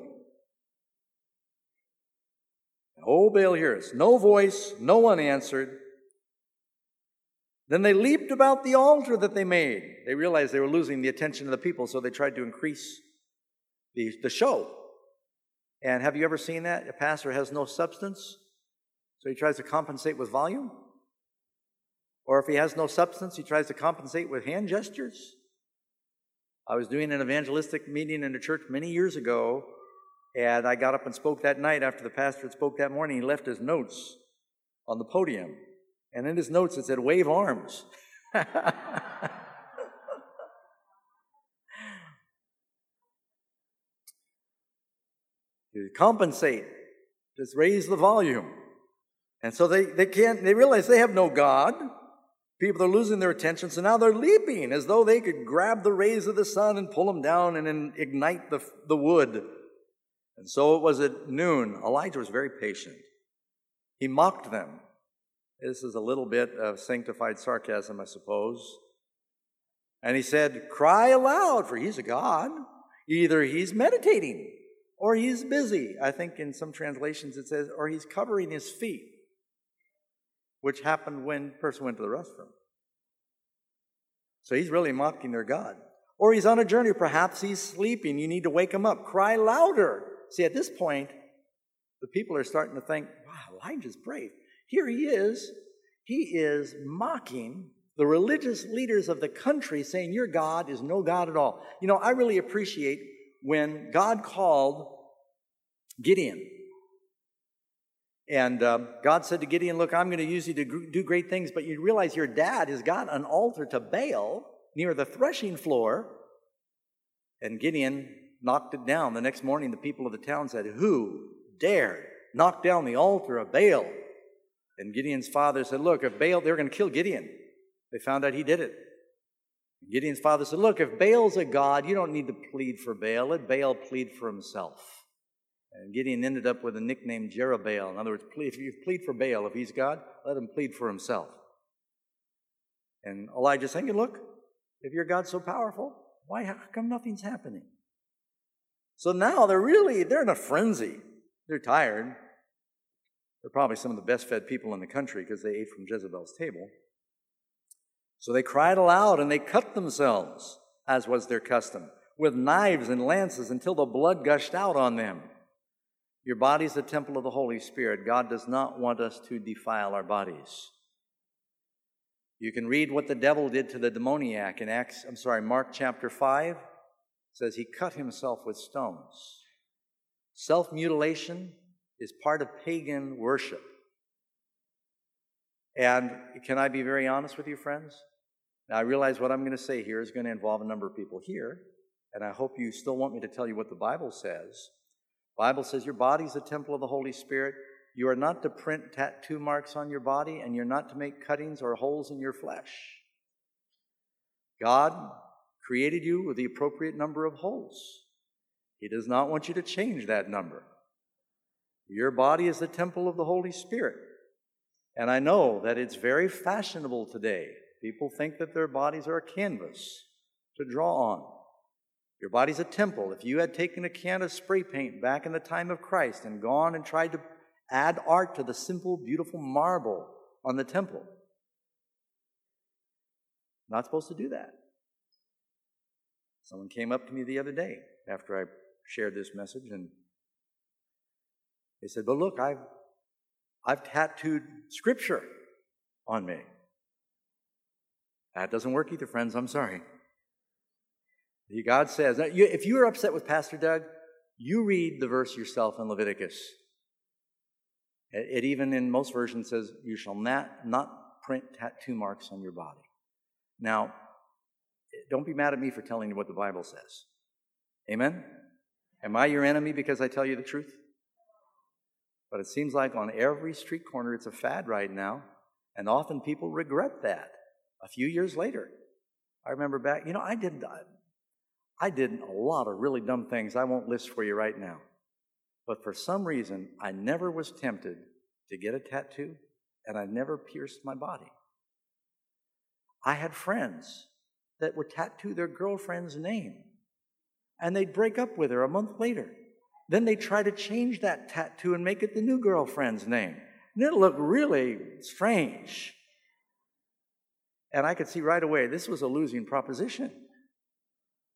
Oh, Baal hears. No voice. No one answered. Then they leaped about the altar that they made. They realized they were losing the attention of the people, so they tried to increase the, the show. And have you ever seen that? A pastor has no substance, so he tries to compensate with volume. Or if he has no substance, he tries to compensate with hand gestures. I was doing an evangelistic meeting in a church many years ago, And I got up and spoke that night after the pastor had spoke that morning. He left his notes on the podium. And in his notes it said, wave arms. To compensate, just raise the volume. And so they, they can't, they realize they have no God. People are losing their attention, so now they're leaping as though they could grab the rays of the sun and pull them down and then ignite the, the wood. And so it was at noon. Elijah was very patient. He mocked them. This is a little bit of sanctified sarcasm, I suppose. And he said, cry aloud, for he's a god. Either he's meditating or he's busy. I think in some translations it says, or he's covering his feet, which happened when the person went to the restroom. So he's really mocking their God. Or he's on a journey, perhaps he's sleeping, you need to wake him up. Cry louder. See, at this point, the people are starting to think, wow, Elijah's brave. Here he is. He is mocking the religious leaders of the country, saying your God is no God at all. You know, I really appreciate when God called Gideon. And uh, God said to Gideon, look, I'm going to use you to gr- do great things, but you realize your dad has got an altar to Baal near the threshing floor. And Gideon knocked it down. The next morning, the people of the town said, who dared knock down the altar of Baal? And Gideon's father said, look, if Baal, they were going to kill Gideon. They found out he did it. And Gideon's father said, look, if Baal's a god, you don't need to plead for Baal. Let Baal plead for himself. And Gideon ended up with a nickname, Jeroboam. In other words, if you plead for Baal, if he's God, let him plead for himself. And Elijah's thinking, look, if your God's so powerful, why, how come nothing's happening? So now they're really, they're in a frenzy. They're tired. They're probably some of the best-fed people in the country because they ate from Jezebel's table. So they cried aloud, and they cut themselves, as was their custom, with knives and lances until the blood gushed out on them. Your body is the temple of the Holy Spirit. God does not want us to defile our bodies. You can read what the devil did to the demoniac in Acts, I'm sorry, Mark chapter five. It says he cut himself with stones. Self-mutilation is part of pagan worship. And can I be very honest with you, friends? Now, I realize what I'm going to say here is going to involve a number of people here, and I hope you still want me to tell you what the Bible says. Bible says your body is the temple of the Holy Spirit. You are not to print tattoo marks on your body, and you're not to make cuttings or holes in your flesh. God created you with the appropriate number of holes. He does not want you to change that number. Your body is the temple of the Holy Spirit. And I know that it's very fashionable today. People think that their bodies are a canvas to draw on. Your body's a temple. If you had taken a can of spray paint back in the time of Christ and gone and tried to add art to the simple, beautiful marble on the temple, not supposed to do that. Someone came up to me the other day after I shared this message, and they said, but look, I've, I've tattooed scripture on me. That doesn't work either, friends. I'm sorry. God says, if you are upset with Pastor Doug, you read the verse yourself in Leviticus. It even in most versions says, you shall not, not print tattoo marks on your body. Now, don't be mad at me for telling you what the Bible says. Amen? Am I your enemy because I tell you the truth? But it seems like on every street corner it's a fad right now, and often people regret that a few years later. I remember back, you know, I didn't... I, I did a lot of really dumb things I won't list for you right now. But for some reason, I never was tempted to get a tattoo, and I never pierced my body. I had friends that would tattoo their girlfriend's name, and they'd break up with her a month later. Then they'd try to change that tattoo and make it the new girlfriend's name. And it looked really strange. And I could see right away, this was a losing proposition.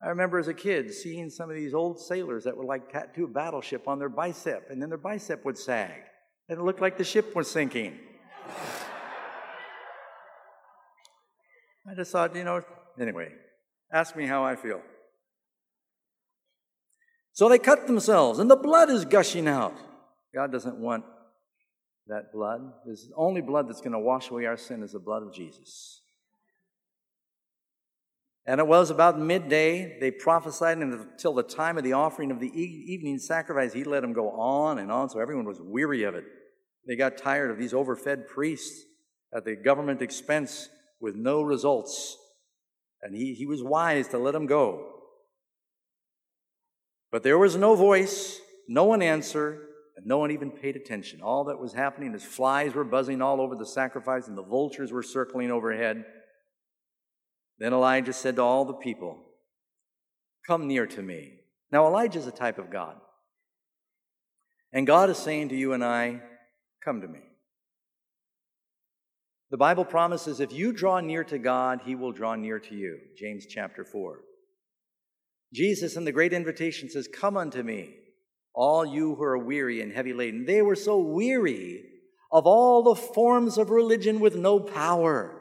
I remember as a kid seeing some of these old sailors that would like tattoo a battleship on their bicep, and then their bicep would sag, and it looked like the ship was sinking. I just thought, you know, anyway, ask me how I feel. So they cut themselves, and the blood is gushing out. God doesn't want that blood. This only blood that's going to wash away our sin is the blood of Jesus. And it was about midday. They prophesied until the time of the offering of the evening sacrifice. He let them go on and on, so everyone was weary of it. They got tired of these overfed priests at the government expense with no results. And he, he was wise to let them go. But there was no voice, no one answered, and no one even paid attention. All that was happening is flies were buzzing all over the sacrifice, and the vultures were circling overhead. Then Elijah said to all the people, "Come near to me." Now, Elijah is a type of God. And God is saying to you and I, "Come to me." The Bible promises if you draw near to God, He will draw near to you. James chapter four. Jesus in the great invitation says, "Come unto me, all you who are weary and heavy laden." They were so weary of all the forms of religion with no power.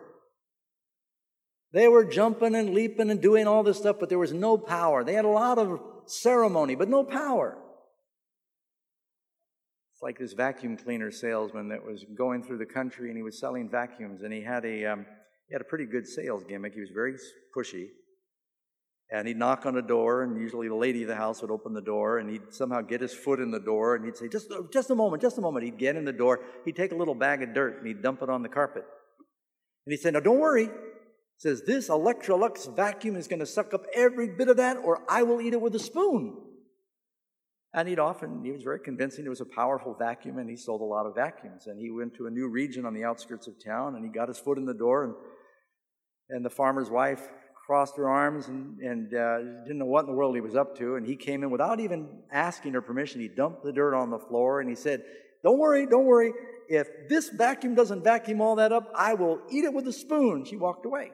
They were jumping and leaping and doing all this stuff, but there was no power. They had a lot of ceremony, but no power. It's like this vacuum cleaner salesman that was going through the country, and he was selling vacuums, and he had a um, he had a pretty good sales gimmick. He was very pushy, and he'd knock on a door, and usually the lady of the house would open the door, and he'd somehow get his foot in the door, and he'd say, just, just a moment, just a moment. He'd get in the door. He'd take a little bag of dirt, and he'd dump it on the carpet. And he'd say, "No, don't worry." It says, "This Electrolux vacuum is going to suck up every bit of that, or I will eat it with a spoon." And he'd often, he was very convincing. It was a powerful vacuum, and he sold a lot of vacuums. And he went to a new region on the outskirts of town, and he got his foot in the door, and and the farmer's wife crossed her arms and, and uh, didn't know what in the world he was up to. And he came in without even asking her permission. He dumped the dirt on the floor, and he said, "Don't worry, don't worry. If this vacuum doesn't vacuum all that up, I will eat it with a spoon." She walked away.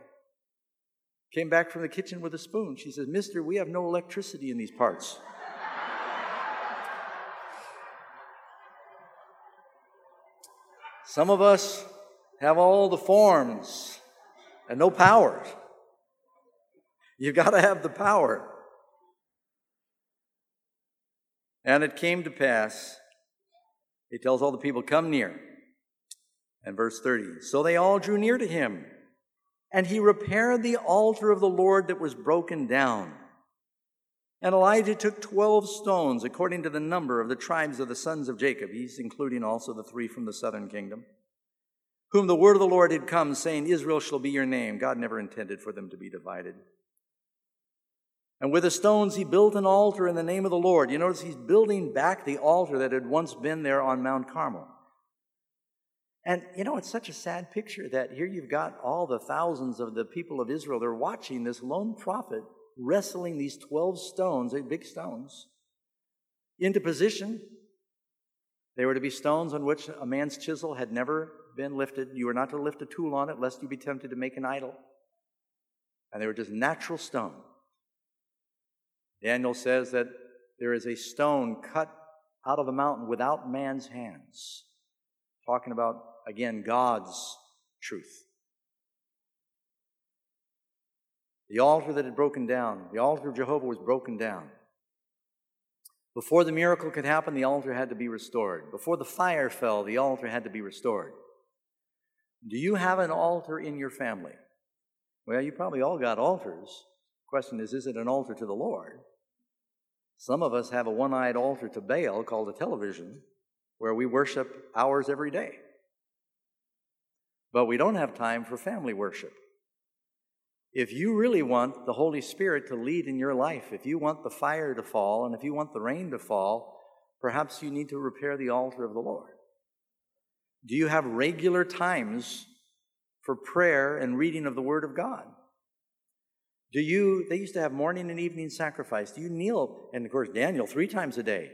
Came back from the kitchen with a spoon. She says, "Mister, we have no electricity in these parts." Some of us have all the forms and no power. You've got to have the power. And it came to pass, he tells all the people, "Come near." And verse thirty, so they all drew near to him. And he repaired the altar of the Lord that was broken down. And Elijah took twelve stones, according to the number of the tribes of the sons of Jacob. He's including also the three from the southern kingdom, whom the word of the Lord had come, saying, "Israel shall be your name." God never intended for them to be divided. And with the stones he built an altar in the name of the Lord. You notice he's building back the altar that had once been there on Mount Carmel. And, you know, it's such a sad picture that here you've got all the thousands of the people of Israel. They're watching this lone prophet wrestling these twelve stones, eight big stones, into position. They were to be stones on which a man's chisel had never been lifted. You were not to lift a tool on it, lest you be tempted to make an idol. And they were just natural stone. Daniel says that there is a stone cut out of the mountain without man's hands. Talking about, again, God's truth. The altar that had broken down, the altar of Jehovah was broken down. Before the miracle could happen, the altar had to be restored. Before the fire fell, the altar had to be restored. Do you have an altar in your family? Well, you probably all got altars. The question is, is it an altar to the Lord? Some of us have a one-eyed altar to Baal called a television, where we worship hours every day. But we don't have time for family worship. If you really want the Holy Spirit to lead in your life, if you want the fire to fall, and if you want the rain to fall, perhaps you need to repair the altar of the Lord. Do you have regular times for prayer and reading of the Word of God? Do you, they used to have morning and evening sacrifice. Do you kneel? And of course, Daniel, three times a day.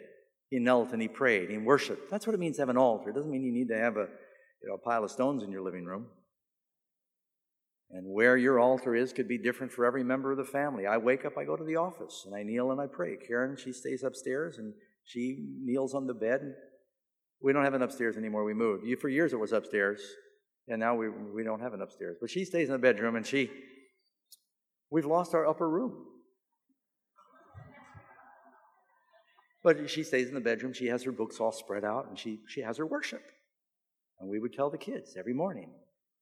He knelt and he prayed and worshiped. That's what it means to have an altar. It doesn't mean you need to have a, you know, a pile of stones in your living room. And where your altar is could be different for every member of the family. I wake up, I go to the office, and I kneel and I pray. Karen, she stays upstairs, and she kneels on the bed. We don't have an upstairs anymore. We moved. For years it was upstairs, and now we we don't have an upstairs. But she stays in the bedroom, and she, we've lost our upper room. But she stays in the bedroom. She has her books all spread out, and she, she has her worship. And we would tell the kids every morning,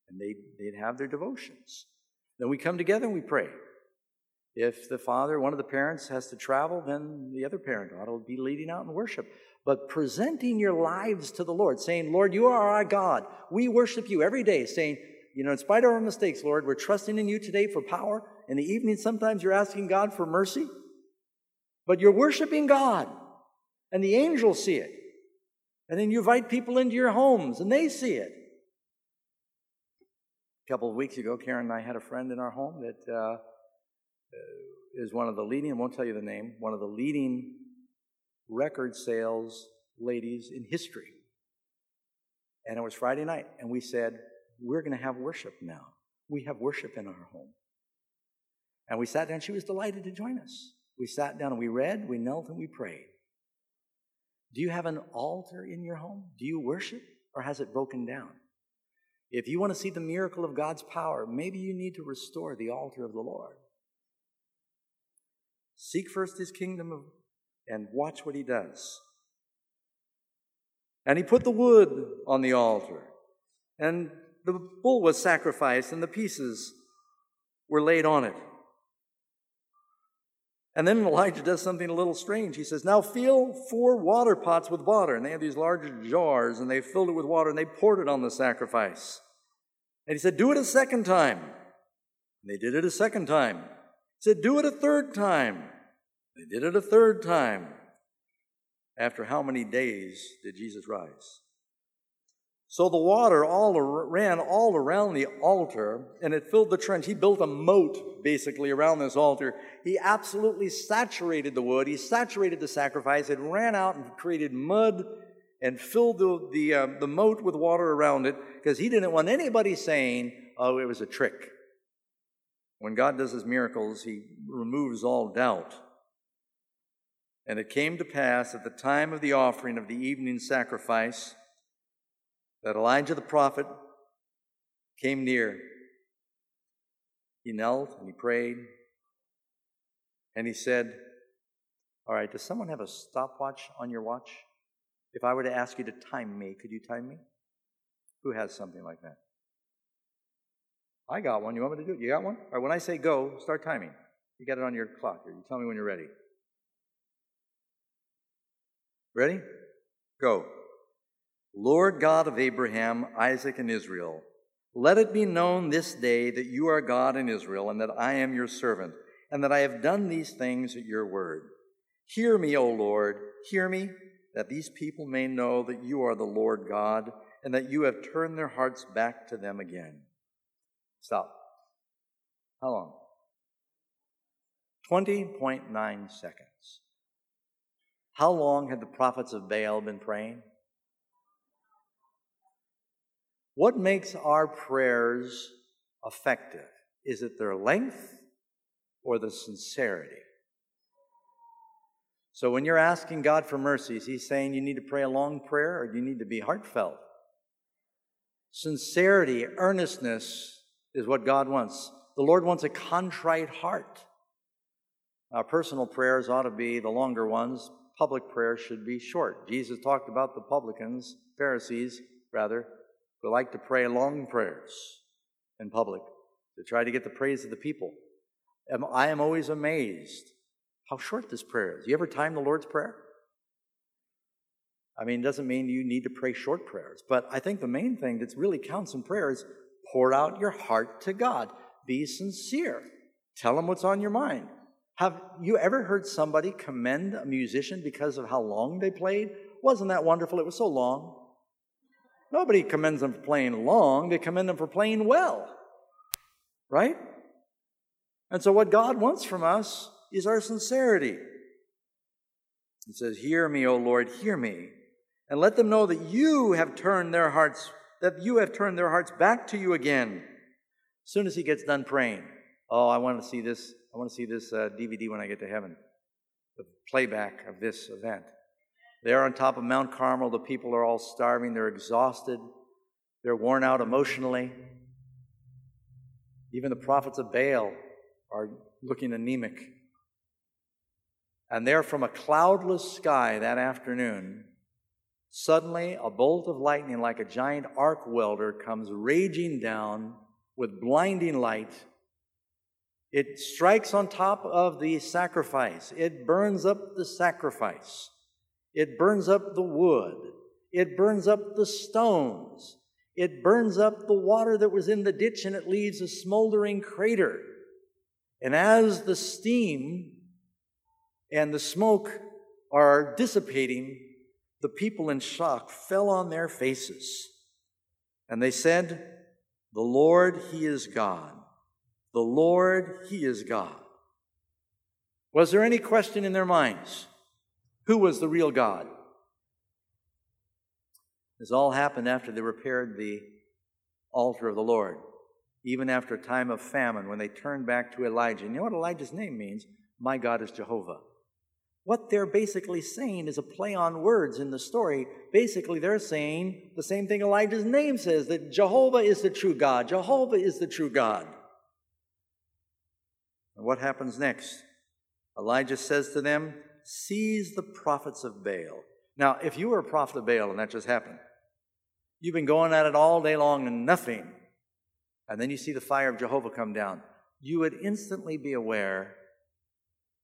and they'd, they'd have their devotions. Then we come together and we pray. If the father, one of the parents, has to travel, then the other parent ought to be leading out in worship. But presenting your lives to the Lord, saying, Lord, you are our God. We worship you every day, saying, you know, in spite of our mistakes, Lord, we're trusting in you today for power. In the evening, sometimes you're asking God for mercy. But you're worshiping God, and the angels see it. And then you invite people into your homes, and they see it. A couple of weeks ago, Karen and I had a friend in our home that uh, is one of the leading, I won't tell you the name, one of the leading record sales ladies in history. And it was Friday night, and we said, we're going to have worship now. We have worship in our home. And we sat down. She was delighted to join us. We sat down and we read, we knelt, and we prayed. Do you have an altar in your home? Do you worship, or has it broken down? If you want to see the miracle of God's power, maybe you need to restore the altar of the Lord. Seek first his kingdom and watch what he does. And he put the wood on the altar, and the bull was sacrificed, and the pieces were laid on it. And then Elijah does something a little strange. He says, now fill four water pots with water. And they had these large jars, and they filled it with water, and they poured it on the sacrifice. And he said, do it a second time. And they did it a second time. He said, do it a third time. They did it a third time. After how many days did Jesus rise? So the water all ar- ran all around the altar, and it filled the trench. He built a moat, basically, around this altar. He absolutely saturated the wood. He saturated the sacrifice. It ran out and created mud and filled the, the, uh, the moat with water around it, because he didn't want anybody saying, oh, it was a trick. When God does his miracles, he removes all doubt. And it came to pass at the time of the offering of the evening sacrifice that Elijah the prophet came near. He knelt and he prayed. And he said, all right, does someone have a stopwatch on your watch? If I were to ask you to time me, could you time me? Who has something like that? I got one. You want me to do it? You got one? All right, when I say go, start timing. You got it on your clock. Or you tell me when you're ready. Ready? Go. Lord God of Abraham, Isaac, and Israel, let it be known this day that you are God in Israel, and that I am your servant, and that I have done these things at your word. Hear me, O Lord, hear me, that these people may know that you are the Lord God, and that you have turned their hearts back to them again. Stop. How long? twenty point nine seconds. How long had the prophets of Baal been praying? What makes our prayers effective? Is it their length or the sincerity? So when you're asking God for mercies, he's saying you need to pray a long prayer, or you need to be heartfelt. Sincerity, earnestness is what God wants. The Lord wants a contrite heart. Our personal prayers ought to be the longer ones. Public prayers should be short. Jesus talked about the publicans, Pharisees, rather, we like to pray long prayers in public to try to get the praise of the people. I am always amazed how short this prayer is. You ever time the Lord's Prayer? I mean, it doesn't mean you need to pray short prayers, but I think the main thing that really counts in prayer is pour out your heart to God. Be sincere. Tell him what's on your mind. Have you ever heard somebody commend a musician because of how long they played? Wasn't that wonderful? It was so long. Nobody commends them for playing long. They commend them for playing well, right? And so what God wants from us is our sincerity. He says, hear me, O Lord, hear me, and let them know that you have turned their hearts, that you have turned their hearts back to you again. As soon as he gets done praying, oh, I want to see this, I want to see this uh, D V D when I get to heaven, the playback of this event. There on top of Mount Carmel, the people are all starving. They're exhausted. They're worn out emotionally. Even the prophets of Baal are looking anemic. And there from a cloudless sky that afternoon, suddenly a bolt of lightning like a giant arc welder comes raging down with blinding light. It strikes on top of the sacrifice. It burns up the sacrifice. It burns up the wood. It burns up the stones. It burns up the water that was in the ditch, and it leaves a smoldering crater. And as the steam and the smoke are dissipating, the people in shock fell on their faces. And they said, "The Lord, He is God. The Lord, He is God." Was there any question in their minds? Who was the real God? This all happened after they repaired the altar of the Lord, even after a time of famine when they turned back to Elijah. And you know what Elijah's name means? My God is Jehovah. What they're basically saying is a play on words in the story. Basically, they're saying the same thing Elijah's name says, that Jehovah is the true God. Jehovah is the true God. And what happens next? Elijah says to them, "Seize the prophets of Baal." Now, if you were a prophet of Baal and that just happened, you've been going at it all day long and nothing, and then you see the fire of Jehovah come down, you would instantly be aware.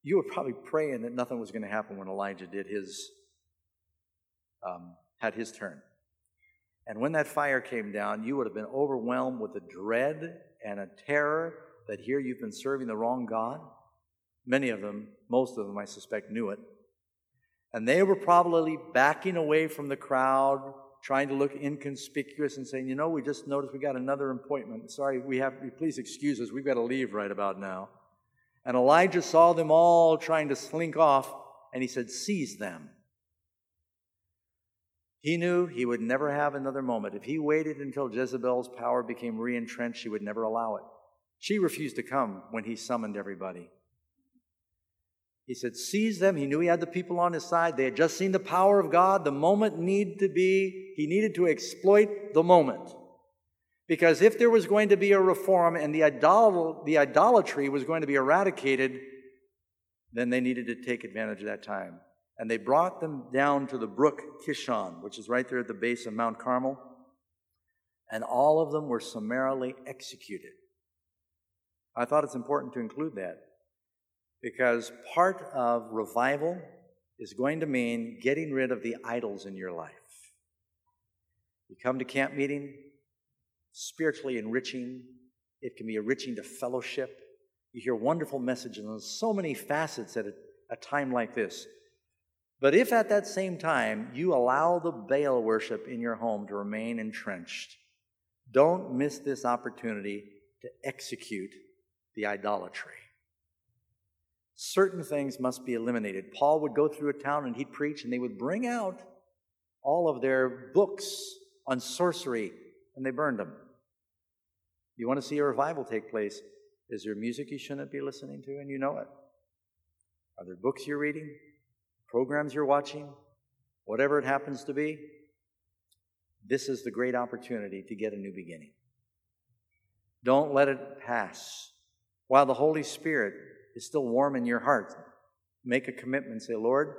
You were probably praying that nothing was going to happen when Elijah did his, um, had his turn. And when that fire came down, you would have been overwhelmed with a dread and a terror that here you've been serving the wrong God. Many of them, most of them, I suspect, knew it. And they were probably backing away from the crowd, trying to look inconspicuous and saying, "You know, we just noticed we got another appointment. Sorry, we have, please excuse us. We've got to leave right about now." And Elijah saw them all trying to slink off, and he said, "Seize them." He knew he would never have another moment. If he waited until Jezebel's power became re-entrenched, she would never allow it. She refused to come when he summoned everybody. He said, "Seize them." He knew he had the people on his side. They had just seen the power of God. The moment needed to be, he needed to exploit the moment. Because if there was going to be a reform and the idol, the idolatry was going to be eradicated, then they needed to take advantage of that time. And they brought them down to the brook Kishon, which is right there at the base of Mount Carmel. And all of them were summarily executed. I thought it's important to include that, because part of revival is going to mean getting rid of the idols in your life. You come to camp meeting, spiritually enriching. It can be enriching to fellowship. You hear wonderful messages on so many facets at a, a time like this. But if at that same time you allow the Baal worship in your home to remain entrenched, don't miss this opportunity to execute the idolatry. Certain things must be eliminated. Paul would go through a town and he'd preach, and they would bring out all of their books on sorcery, and they burned them. You want to see a revival take place? Is there music you shouldn't be listening to, and you know it? Are there books you're reading? Programs you're watching? Whatever it happens to be, this is the great opportunity to get a new beginning. Don't let it pass. While the Holy Spirit is still warm in your heart, make a commitment. Say, "Lord,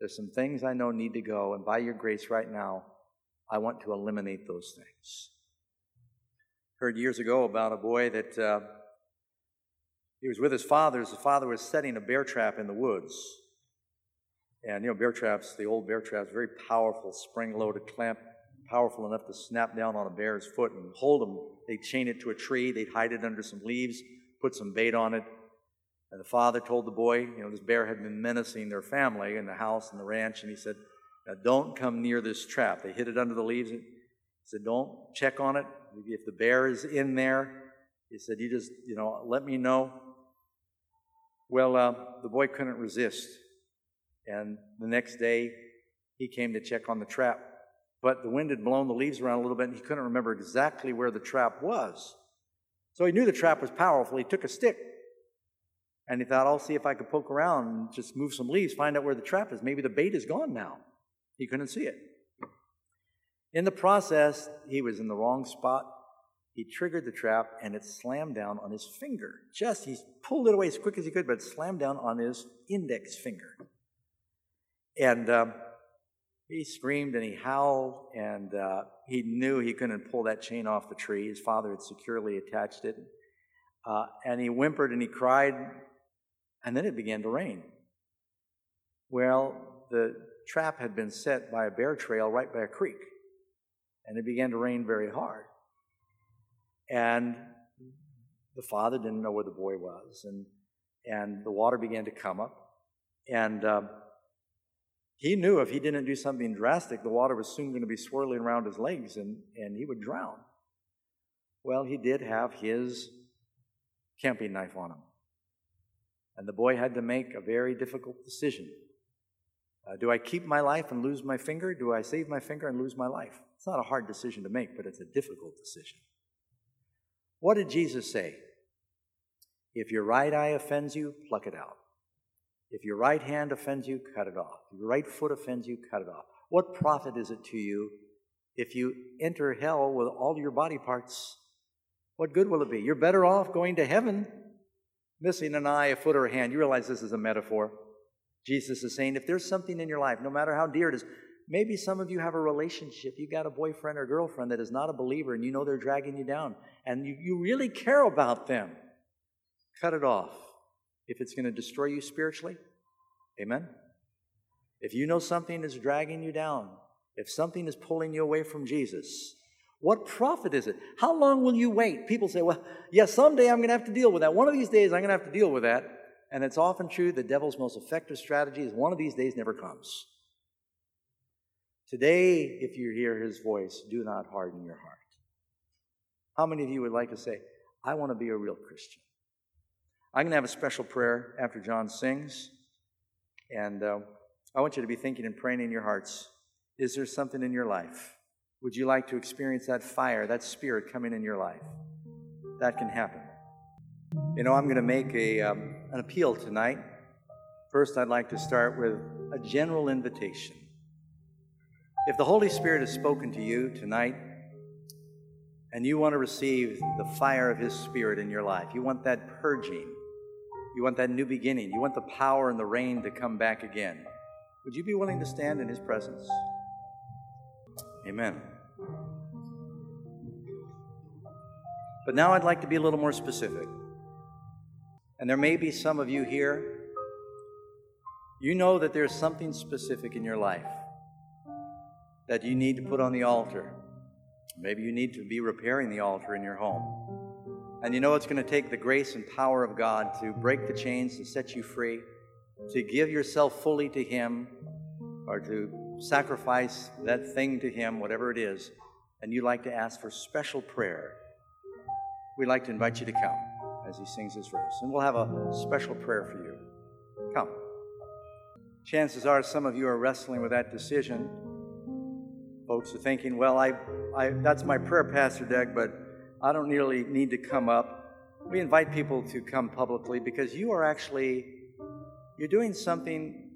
there's some things I know need to go, and by your grace right now, I want to eliminate those things." Heard years ago about a boy that uh, he was with his father. His father was setting a bear trap in the woods. And, you know, bear traps, the old bear traps, very powerful, spring-loaded clamp, powerful enough to snap down on a bear's foot and hold him. They'd chain it to a tree. They'd hide it under some leaves, put some bait on it. And the father told the boy, you know, this bear had been menacing their family and the house and the ranch, and he said, "Now, don't come near this trap." They hid it under the leaves. And said, "Don't check on it. If the bear is in there," he said, "you just, you know, let me know." Well, uh, the boy couldn't resist. And the next day, he came to check on the trap. But the wind had blown the leaves around a little bit, and he couldn't remember exactly where the trap was. So he knew the trap was powerful. He took a stick. And he thought, "I'll see if I could poke around and just move some leaves, find out where the trap is. Maybe the bait is gone now." He couldn't see it. In the process, he was in the wrong spot. He triggered the trap, and it slammed down on his finger. Just, he pulled it away as quick as he could, but it slammed down on his index finger. And um, he screamed, and he howled, and uh, he knew he couldn't pull that chain off the tree. His father had securely attached it. Uh, and he whimpered, and he cried, and then it began to rain. Well, the trap had been set by a bear trail right by a creek, and it began to rain very hard. And the father didn't know where the boy was, and and the water began to come up. And um, he knew if he didn't do something drastic, the water was soon going to be swirling around his legs, and, and he would drown. Well, he did have his camping knife on him. And the boy had to make a very difficult decision. Uh, do I keep my life and lose my finger? Do I save my finger and lose my life? It's not a hard decision to make, but it's a difficult decision. What did Jesus say? If your right eye offends you, pluck it out. If your right hand offends you, cut it off. If your right foot offends you, cut it off. What profit is it to you if you enter hell with all your body parts? What good will it be? You're better off going to heaven, missing an eye, a foot, or a hand. You realize this is a metaphor. Jesus is saying, if there's something in your life, no matter how dear it is, maybe some of you have a relationship. You've got a boyfriend or girlfriend that is not a believer, and you know they're dragging you down, and you, you really care about them. Cut it off if it's going to destroy you spiritually. Amen? If you know something is dragging you down, if something is pulling you away from Jesus, what profit is it? How long will you wait? People say, well, yeah, someday I'm going to have to deal with that. One of these days I'm going to have to deal with that. And it's often true, the devil's most effective strategy is one of these days never comes. Today, if you hear his voice, do not harden your heart. How many of you would like to say, I want to be a real Christian? I'm going to have a special prayer after John sings. And uh, I want you to be thinking and praying in your hearts, is there something in your life? Would you like to experience that fire, that spirit coming in your life? That can happen. You know, I'm going to make a um, an appeal tonight. First, I'd like to start with a general invitation. If the Holy Spirit has spoken to you tonight, and you want to receive the fire of His Spirit in your life, you want that purging, you want that new beginning, you want the power and the rain to come back again, would you be willing to stand in His presence? Amen. But now I'd like to be a little more specific. And there may be some of you here, you know that there's something specific in your life that you need to put on the altar. Maybe you need to be repairing the altar in your home. And you know it's going to take the grace and power of God to break the chains and set you free, to give yourself fully to Him, or to sacrifice that thing to Him, whatever it is, and you'd like to ask for special prayer. We'd like to invite you to come as he sings this verse. And we'll have a special prayer for you. Come. Chances are some of you are wrestling with that decision. Folks are thinking, well, I, I, that's my prayer, Pastor Doug, but I don't really need to come up. We invite people to come publicly because you are actually, you're doing something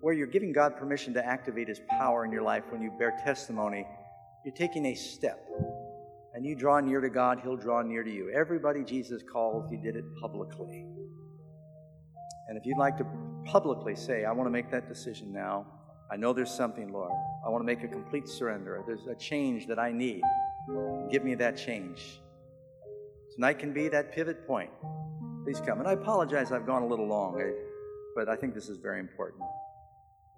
where you're giving God permission to activate His power in your life when you bear testimony. You're taking a step. And you draw near to God, He'll draw near to you. Everybody Jesus called, He did it publicly. And if you'd like to publicly say, I want to make that decision now. I know there's something, Lord. I want to make a complete surrender. There's a change that I need. Give me that change. Tonight can be that pivot point. Please come. And I apologize I've gone a little long, but I think this is very important.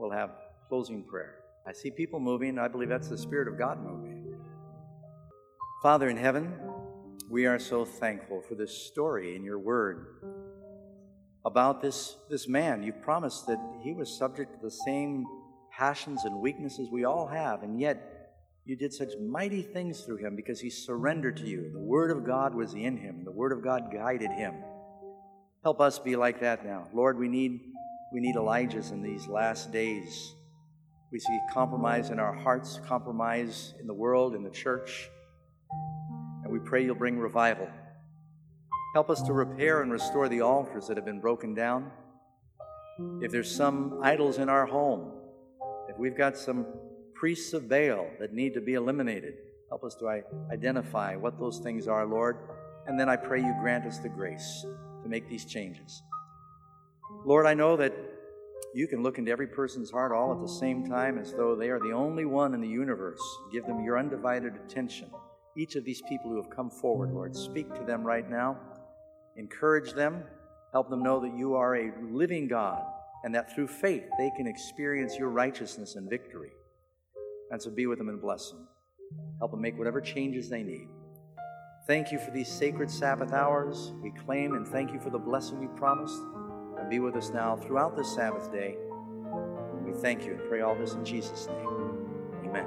We'll have closing prayer. I see people moving. I believe that's the Spirit of God moving. Father in heaven, we are so thankful for this story in your word about this, this man. You promised that he was subject to the same passions and weaknesses we all have, and yet you did such mighty things through him because he surrendered to you. The word of God was in him, and the word of God guided him. Help us be like that now. Lord, we need, we need Elijah's in these last days. We see compromise in our hearts, compromise in the world, in the church. We pray you'll bring revival. Help us to repair and restore the altars that have been broken down. If there's some idols in our home, if we've got some priests of Baal that need to be eliminated, Help us to identify what those things are, Lord. And then I pray you grant us the grace to make these changes. Lord, I know that you can look into every person's heart all at the same time as though they are the only one in the universe. Give them your undivided attention. Each of these people who have come forward, Lord, speak to them right now. Encourage them. Help them know that you are a living God and that through faith they can experience your righteousness and victory. And so be with them and bless them. Help them make whatever changes they need. Thank you for these sacred Sabbath hours. We claim and thank you for the blessing you promised. And be with us now throughout this Sabbath day. We thank you and pray all this in Jesus' name. Amen.